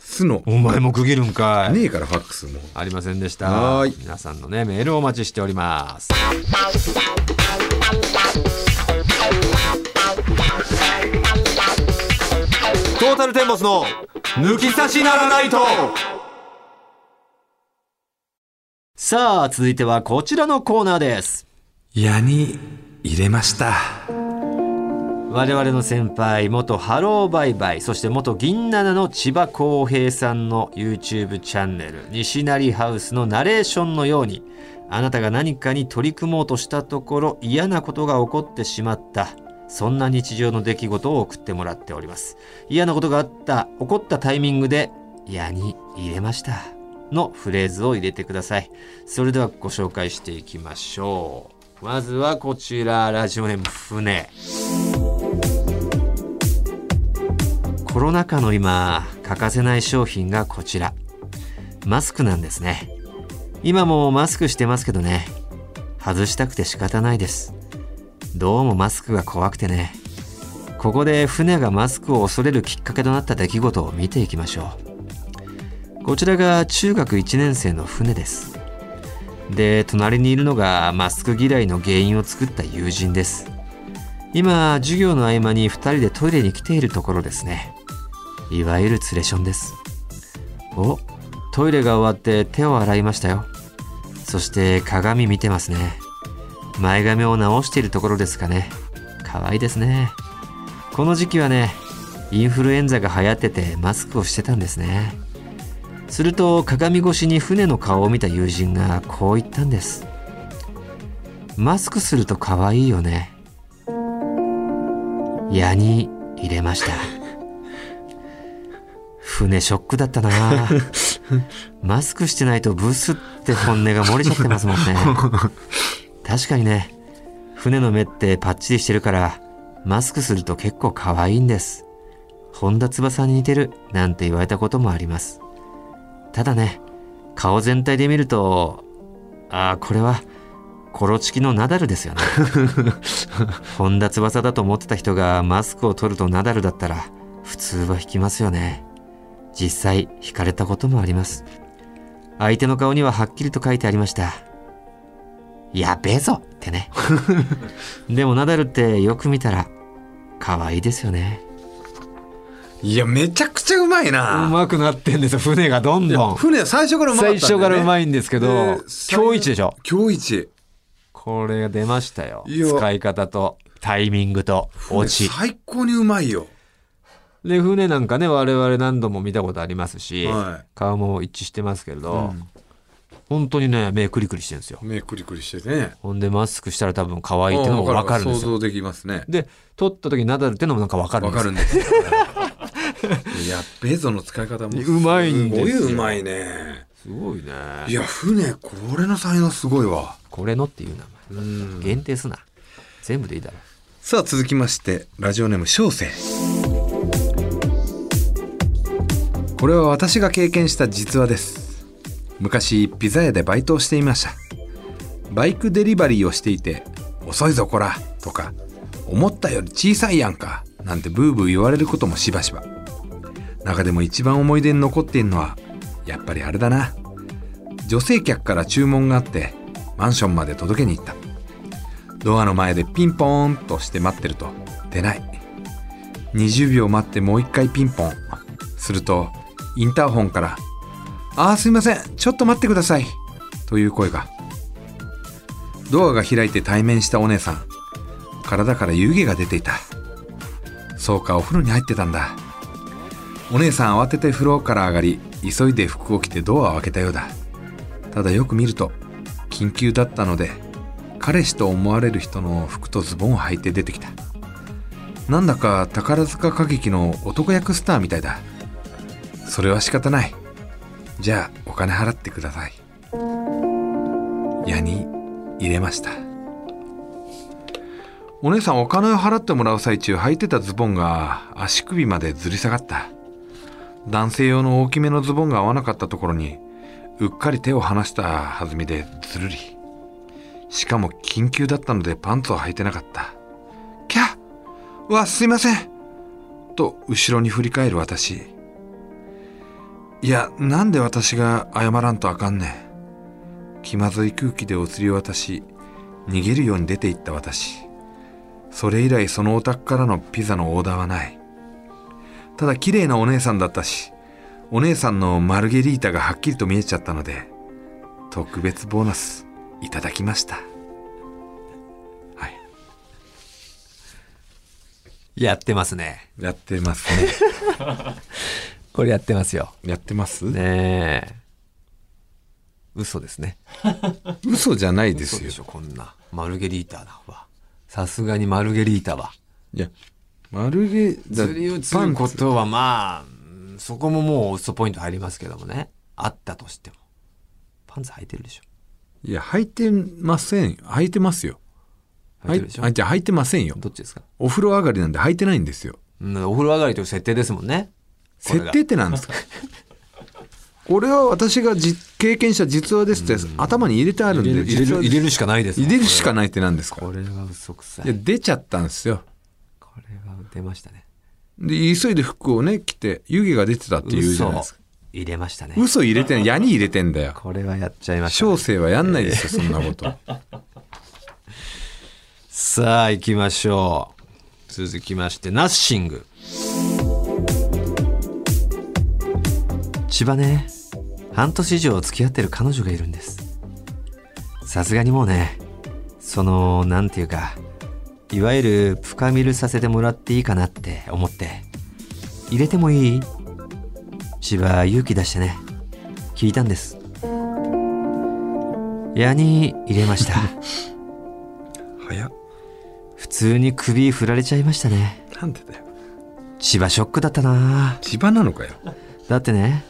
すのお前も区切るんかい。ねえからファックスもありませんでした。はい、皆さんのねメールをお待ちしております。トータルテンボスの抜き差しならないと。さあ続いてはこちらのコーナーです。矢に入れました。我々の先輩元ハローバイバイそして元銀七の千葉公平さんの YouTube チャンネル西成ハウスのナレーションのようにあなたが何かに取り組もうとしたところ嫌なことが起こってしまったそんな日常の出来事を送ってもらっております。嫌なことがあった起こったタイミングで矢に入れましたのフレーズを入れてください。それではご紹介していきましょう。まずはこちらラジオネーム船。コロナ禍の今欠かせない商品がこちらマスクなんですね。今もマスクしてますけどね外したくて仕方ないです。どうもマスクが怖くてね。ここで船がマスクを恐れるきっかけとなった出来事を見ていきましょう。こちらが中学いちねん生の船です。で隣にいるのがマスク嫌いの原因を作った友人です。今授業の合間にふたりでトイレに来ているところですね。いわゆるツレションです。お、トイレが終わって手を洗いましたよ。そして鏡見てますね。前髪を直しているところですかね。可愛いですね。この時期はねインフルエンザが流行っててマスクをしてたんですね。すると鏡越しに船の顔を見た友人がこう言ったんです。マスクすると可愛いよね。矢に入れました。船ショックだったな。マスクしてないとブスって本音が漏れちゃってますもんね。確かにね船の目ってパッチリしてるからマスクすると結構可愛いんです。本田翼に似てるなんて言われたこともあります。ただね顔全体で見るとああこれはコロチキのナダルですよね。本田翼だと思ってた人がマスクを取るとナダルだったら普通は引きますよね。実際引かれたこともあります。相手の顔にははっきりと書いてありました。やべえぞってね。でもナダルってよく見たら可愛いですよね。いやめちゃくちゃうまいな。うまくなってんですよ。船がどんどん。船は最初からうまかったんだよね。最初からうまいんですけど、今日一でしょ。今日一。これが出ましたよ。使い方とタイミングと落ち。最高にうまいよ。で船なんかね我々何度も見たことありますし、はい、顔も一致してますけれど、うん、本当にね目クリクリしてるんですよ。目クリクリしてね。ほんでマスクしたら多分可愛いってのも分かるんですよ。想像できますね。で撮った時にナダルってのもなんか分かるんです。分かるんですよ。いやベゾの使い方もうまいんですよ。すごいうまいね。すごいね。いや船これの才能すごいわ。これのっていう名前、うん、限定すな。全部でいいだろ。さあ続きましてラジオネーム小生。これは私が経験した実話です。昔ピザ屋でバイトをしていました。バイクデリバリーをしていて遅いぞこらとか思ったより小さいやんかなんてブーブー言われることもしばしば。中でも一番思い出に残っているのはやっぱりあれだな。女性客から注文があってマンションまで届けに行った。ドアの前でピンポーンとして待ってると出ない。にじゅうびょう待ってもう一回ピンポンするとインターホンから「あーすいませんちょっと待ってください」という声が。ドアが開いて対面したお姉さん、体から湯気が出ていた。そうかお風呂に入ってたんだ。お姉さん慌てて風呂から上がり急いで服を着てドアを開けたようだ。ただよく見ると緊急だったので彼氏と思われる人の服とズボンを履いて出てきた。なんだか宝塚歌劇の男役スターみたいだ。それは仕方ない。じゃあお金払ってください。矢に入れました。お姉さんお金を払ってもらう最中履いてたズボンが足首までずり下がった。男性用の大きめのズボンが合わなかったところにうっかり手を離した弾みでずるり。しかも緊急だったのでパンツを履いてなかった。キャッうわすいませんと後ろに振り返る私。いやなんで私が謝らんとあかんねん。気まずい空気でお釣りを渡し逃げるように出ていった私。それ以来そのお宅からのピザのオーダーはない。ただ綺麗なお姉さんだったし、お姉さんのマルゲリータがはっきりと見えちゃったので特別ボーナスいただきました。はい。やってますね。やってますね。これやってますよ。やってますねえ。嘘ですね。嘘じゃないですよ。嘘でしょこんなマルゲリータだわ。さすがにマルゲリータは。いやマルゲ釣りを釣ることはまあそこももう嘘ポイント入りますけどもね。あったとしてもパンツ履いてるでしょ。いや履いてません。履いてますよ。履いてるでしょ。じゃあ履いてませんよ。どっちですか。お風呂上がりなんで履いてないんですよ、うん、お風呂上がりという設定ですもんね。設定って何ですか。これは私がじ経験した実話ですって、うん、頭に入れてあるんで入 れ, 入, れる入れるしかないです、ね、入れるしかないって何ですか。これは嘘くさい。いや出ちゃったんですよ。これは出ましたね。で急いで服をね着て湯気が出てたっていうじゃないですか。入れましたね。嘘入れてん。矢に入れてんだよ。これはやっちゃいました、ね、小生はやんないですよ、えー、そんなこと。さあ行きましょう。続きましてナッシング。千葉ね半年以上付き合ってる彼女がいるんです。さすがにもうねそのなんていうかいわゆる深見るさせてもらっていいかなって思って入れてもいい？千葉勇気出してね聞いたんです。矢に入れました。早っ。普通に首振られちゃいましたね。なんでだよ。千葉ショックだったな。千葉なのかよ。だってね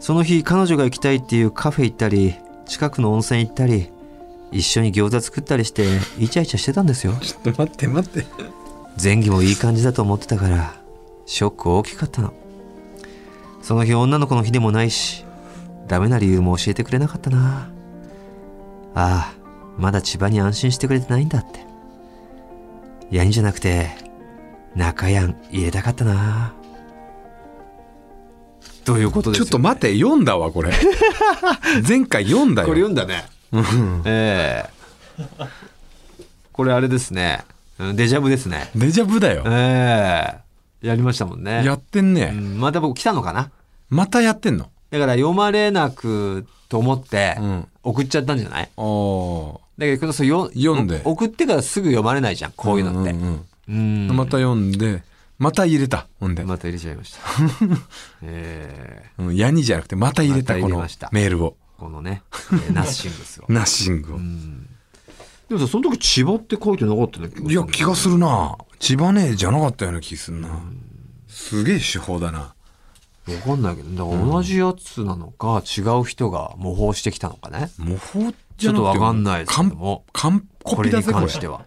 その日彼女が行きたいっていうカフェ行ったり近くの温泉行ったり一緒に餃子作ったりしてイチャイチャしてたんですよ。ちょっと待って待って。前戯もいい感じだと思ってたからショック大きかったの。その日女の子の日でもないしダメな理由も教えてくれなかったな。ああまだ千葉に安心してくれてないんだって。ヤニじゃなくて中ヤン入れたかったな。ということですよね。ちょっと待て、読んだわこれ前回読んだよこれ。読んだねえー、これあれですね、デジャブですね。デジャブだよ。えー、やりましたもんね。やってんね、うん、また僕来たのかな。またやってんの。だから読まれなくと思って送っちゃったんじゃない。うん、だけどそよ読んで送ってからすぐ読まれないじゃんこういうのって。うんうんうん、うんまた読んでまた入れた。ほんでまた入れちゃいました、えー、うん、ヤニじゃなくてまた入れた、ま、た入れましたこのメールを、このね、えー、ナッシングですよナッシングを。うん、でもさその時千葉って書いてなかったね。いや気がするな、千葉ねじゃなかったような気するな。すげえ手法だな。分かんないけど、だから同じやつなのか、うん、違う人が模倣してきたのかね。模倣じゃなくてちょっと分かんないですけども、完コピだぜこれ。これに関しては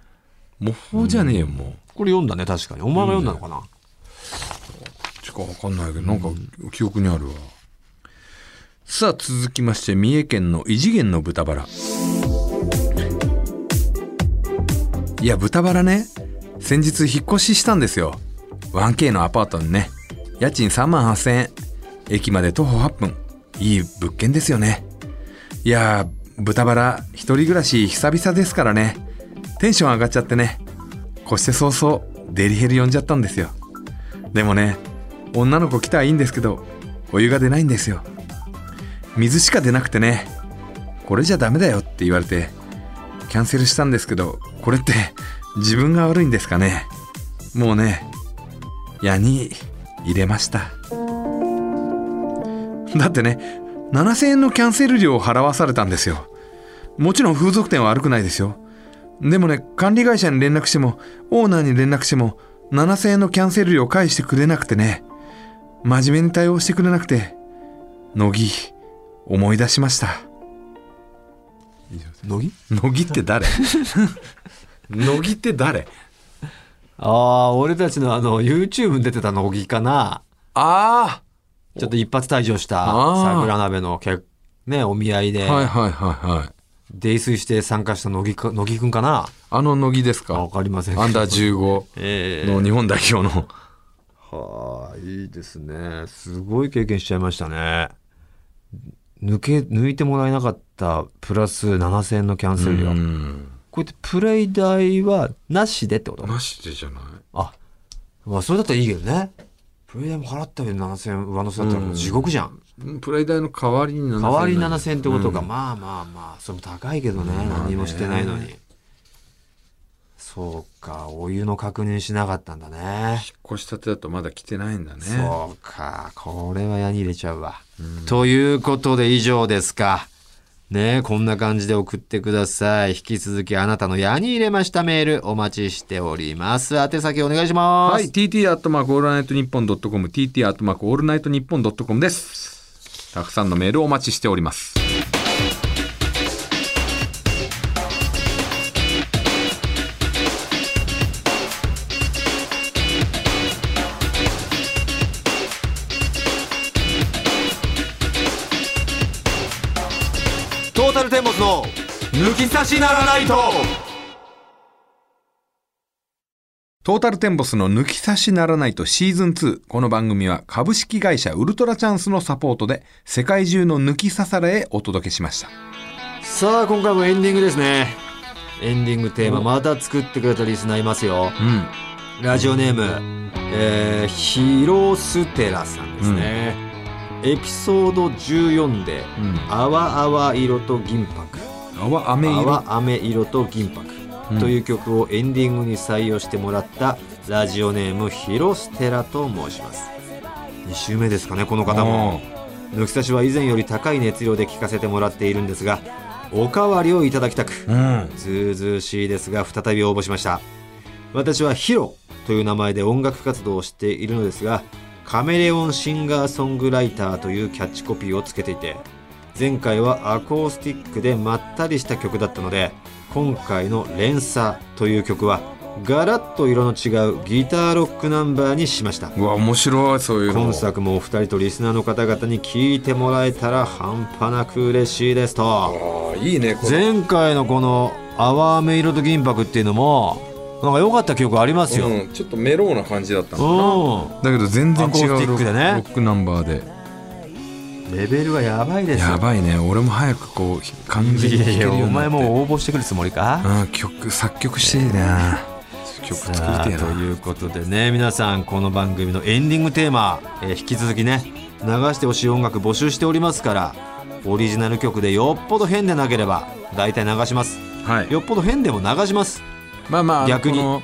模倣じゃねえよもう、うん、これ読んだね確かに。お前が読んだのかな、しか分かんないけどなんか記憶にあるわ。うん、さあ続きまして三重県の異次元の豚バラ。いや豚バラね、先日引っ越ししたんですよ。 ワンケー のアパートにね、家賃 さんまんはっせんえん、駅まで徒歩はっぷん、いい物件ですよね。いやー豚バラ一人暮らし久々ですからね、テンション上がっちゃってね、越して早々デリヘル呼んじゃったんですよ。でもね女の子来たらいいんですけど、お湯が出ないんですよ。水しか出なくてね、これじゃダメだよって言われてキャンセルしたんですけど、これって自分が悪いんですかね。もうね矢に入れました。だってね ななせんえんのキャンセル料を払わされたんですよ。もちろん風俗店は悪くないですよ。でもね管理会社に連絡してもオーナーに連絡しても ななせんえんのキャンセル料を返してくれなくてね、真面目に対応してくれなくて、乃木思い出しました。乃木？乃木って誰乃木って誰。ああ俺たちのあの YouTube に出てた乃木かな。ああちょっと一発退場した桜鍋のけ、ね、お見合いで、はいはいはいはい、泥酔して参加した乃木か、乃木くんかな。あの乃木ですか。わかりません。アンダーじゅうごの日本代表の、えー、はあいいですね。すごい経験しちゃいましたね。抜け抜いてもらえなかったプラス ななせんえんのキャンセル料。こうやってプレイ代はなしでってこと？なしでじゃない。あ、まあそれだったらいいけどね。プレイ代も払ったけど ななせんえん上乗せだったら地獄じゃん。プレイ代の代わりに ななせんえん。代わりに ななせんえんってことか。まあまあまあそれも高いけどね。何もしてないのに。そうか、お湯の確認しなかったんだね。引っ越したてだとまだ来てないんだね。そうか、これは矢に入れちゃうわ。うん、ということで以上ですかね。こんな感じで送ってください。引き続きあなたの矢に入れましたメールお待ちしております。宛先お願いします。はい、 ティーティーアットマークオールナイトニッポンドットコム ティーティーアットマークオールナイトニッポンドットコム です。たくさんのメールお待ちしております。トータルテンボスの抜き差しならないと。トータルテンボスの抜き差しならないとシーズンツー。この番組は株式会社ウルトラチャンスのサポートで世界中の抜き差されへお届けしました。さあ今回もエンディングですね。エンディングテーマまた作ってくれたリスナーいますよ。うん、ラジオネーム、えー、ヒロステラさんですね。うん、エピソードじゅうよんで、うん、あわあわ色と銀箔、あわあめ色、あわあめ色と銀箔、うん、という曲をエンディングに採用してもらったラジオネームヒロステラと申します。に週目ですかね、この方も。抜き差しは以前より高い熱量で聴かせてもらっているんですが、おかわりをいただきたく、うん、ずうずうしいですが再び応募しました。私はヒロという名前で音楽活動をしているのですが、カメレオンシンガーソングライターというキャッチコピーをつけていて、前回はアコースティックでまったりした曲だったので、今回の連鎖という曲はガラッと色の違うギターロックナンバーにしました。うわ面白い。そういうの今作もお二人とリスナーの方々に聞いてもらえたら半端なく嬉しいですと。いいねこれ。前回のこの淡め色と銀箔っていうのもなんか良かった記憶ありますよ。うん、ちょっとメローな感じだったのかな。だけど全然違うロックナンバーでレベルはやばいですよ。やばいね。俺も早くこう完全に弾けるようになって。いやいや、お前も応募してくるつもりか。うん、曲作曲していいね、えー、曲作りたいな。ということでね、皆さんこの番組のエンディングテーマ、えー、引き続きね流してほしい音楽募集しておりますから、オリジナル曲でよっぽど変でなければ大体流します、はい、よっぽど変でも流します。まあまあ逆にね、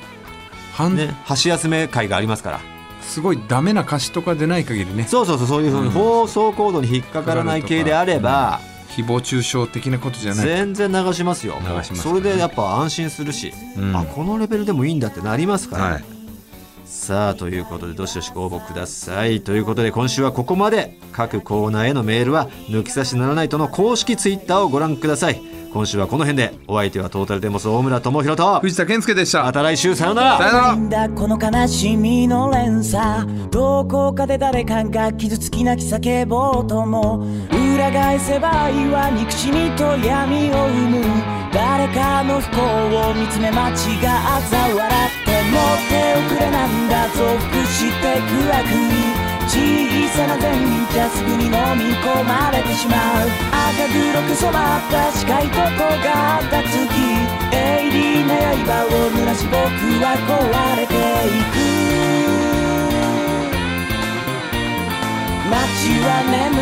箸休め会がありますから、すごいダメな歌詞とかでない限りね。そうそうそう、そういうふうに放送コードに引っかからない系であれば、うん、誹謗中傷的なことじゃない、全然流しますよ。流します、ね、それでやっぱ安心するし、うん、あ、このレベルでもいいんだってなりますから、はい、さあということでどしどしご応募ください。ということで今週はここまで。各コーナーへのメールは抜き差しならないとの公式ツイッターをご覧ください。今週はこの辺で。お相手はトータルテンボス大村智広と藤田健介でした。また来週、さよなら。さよなら。この悲しみの連鎖、どこかで誰かが傷つき泣き叫ぼうとも、裏返せば愛は憎しみと闇を生む。誰かの不幸を見つめ街が嘲笑っても手遅れなんだ、増幅してく悪意、小さな善意じゃすぐに飲み込まれてしまう。赤黒く染まった視界と尖った月、鋭利な刃を濡らし僕は壊れていく。街は眠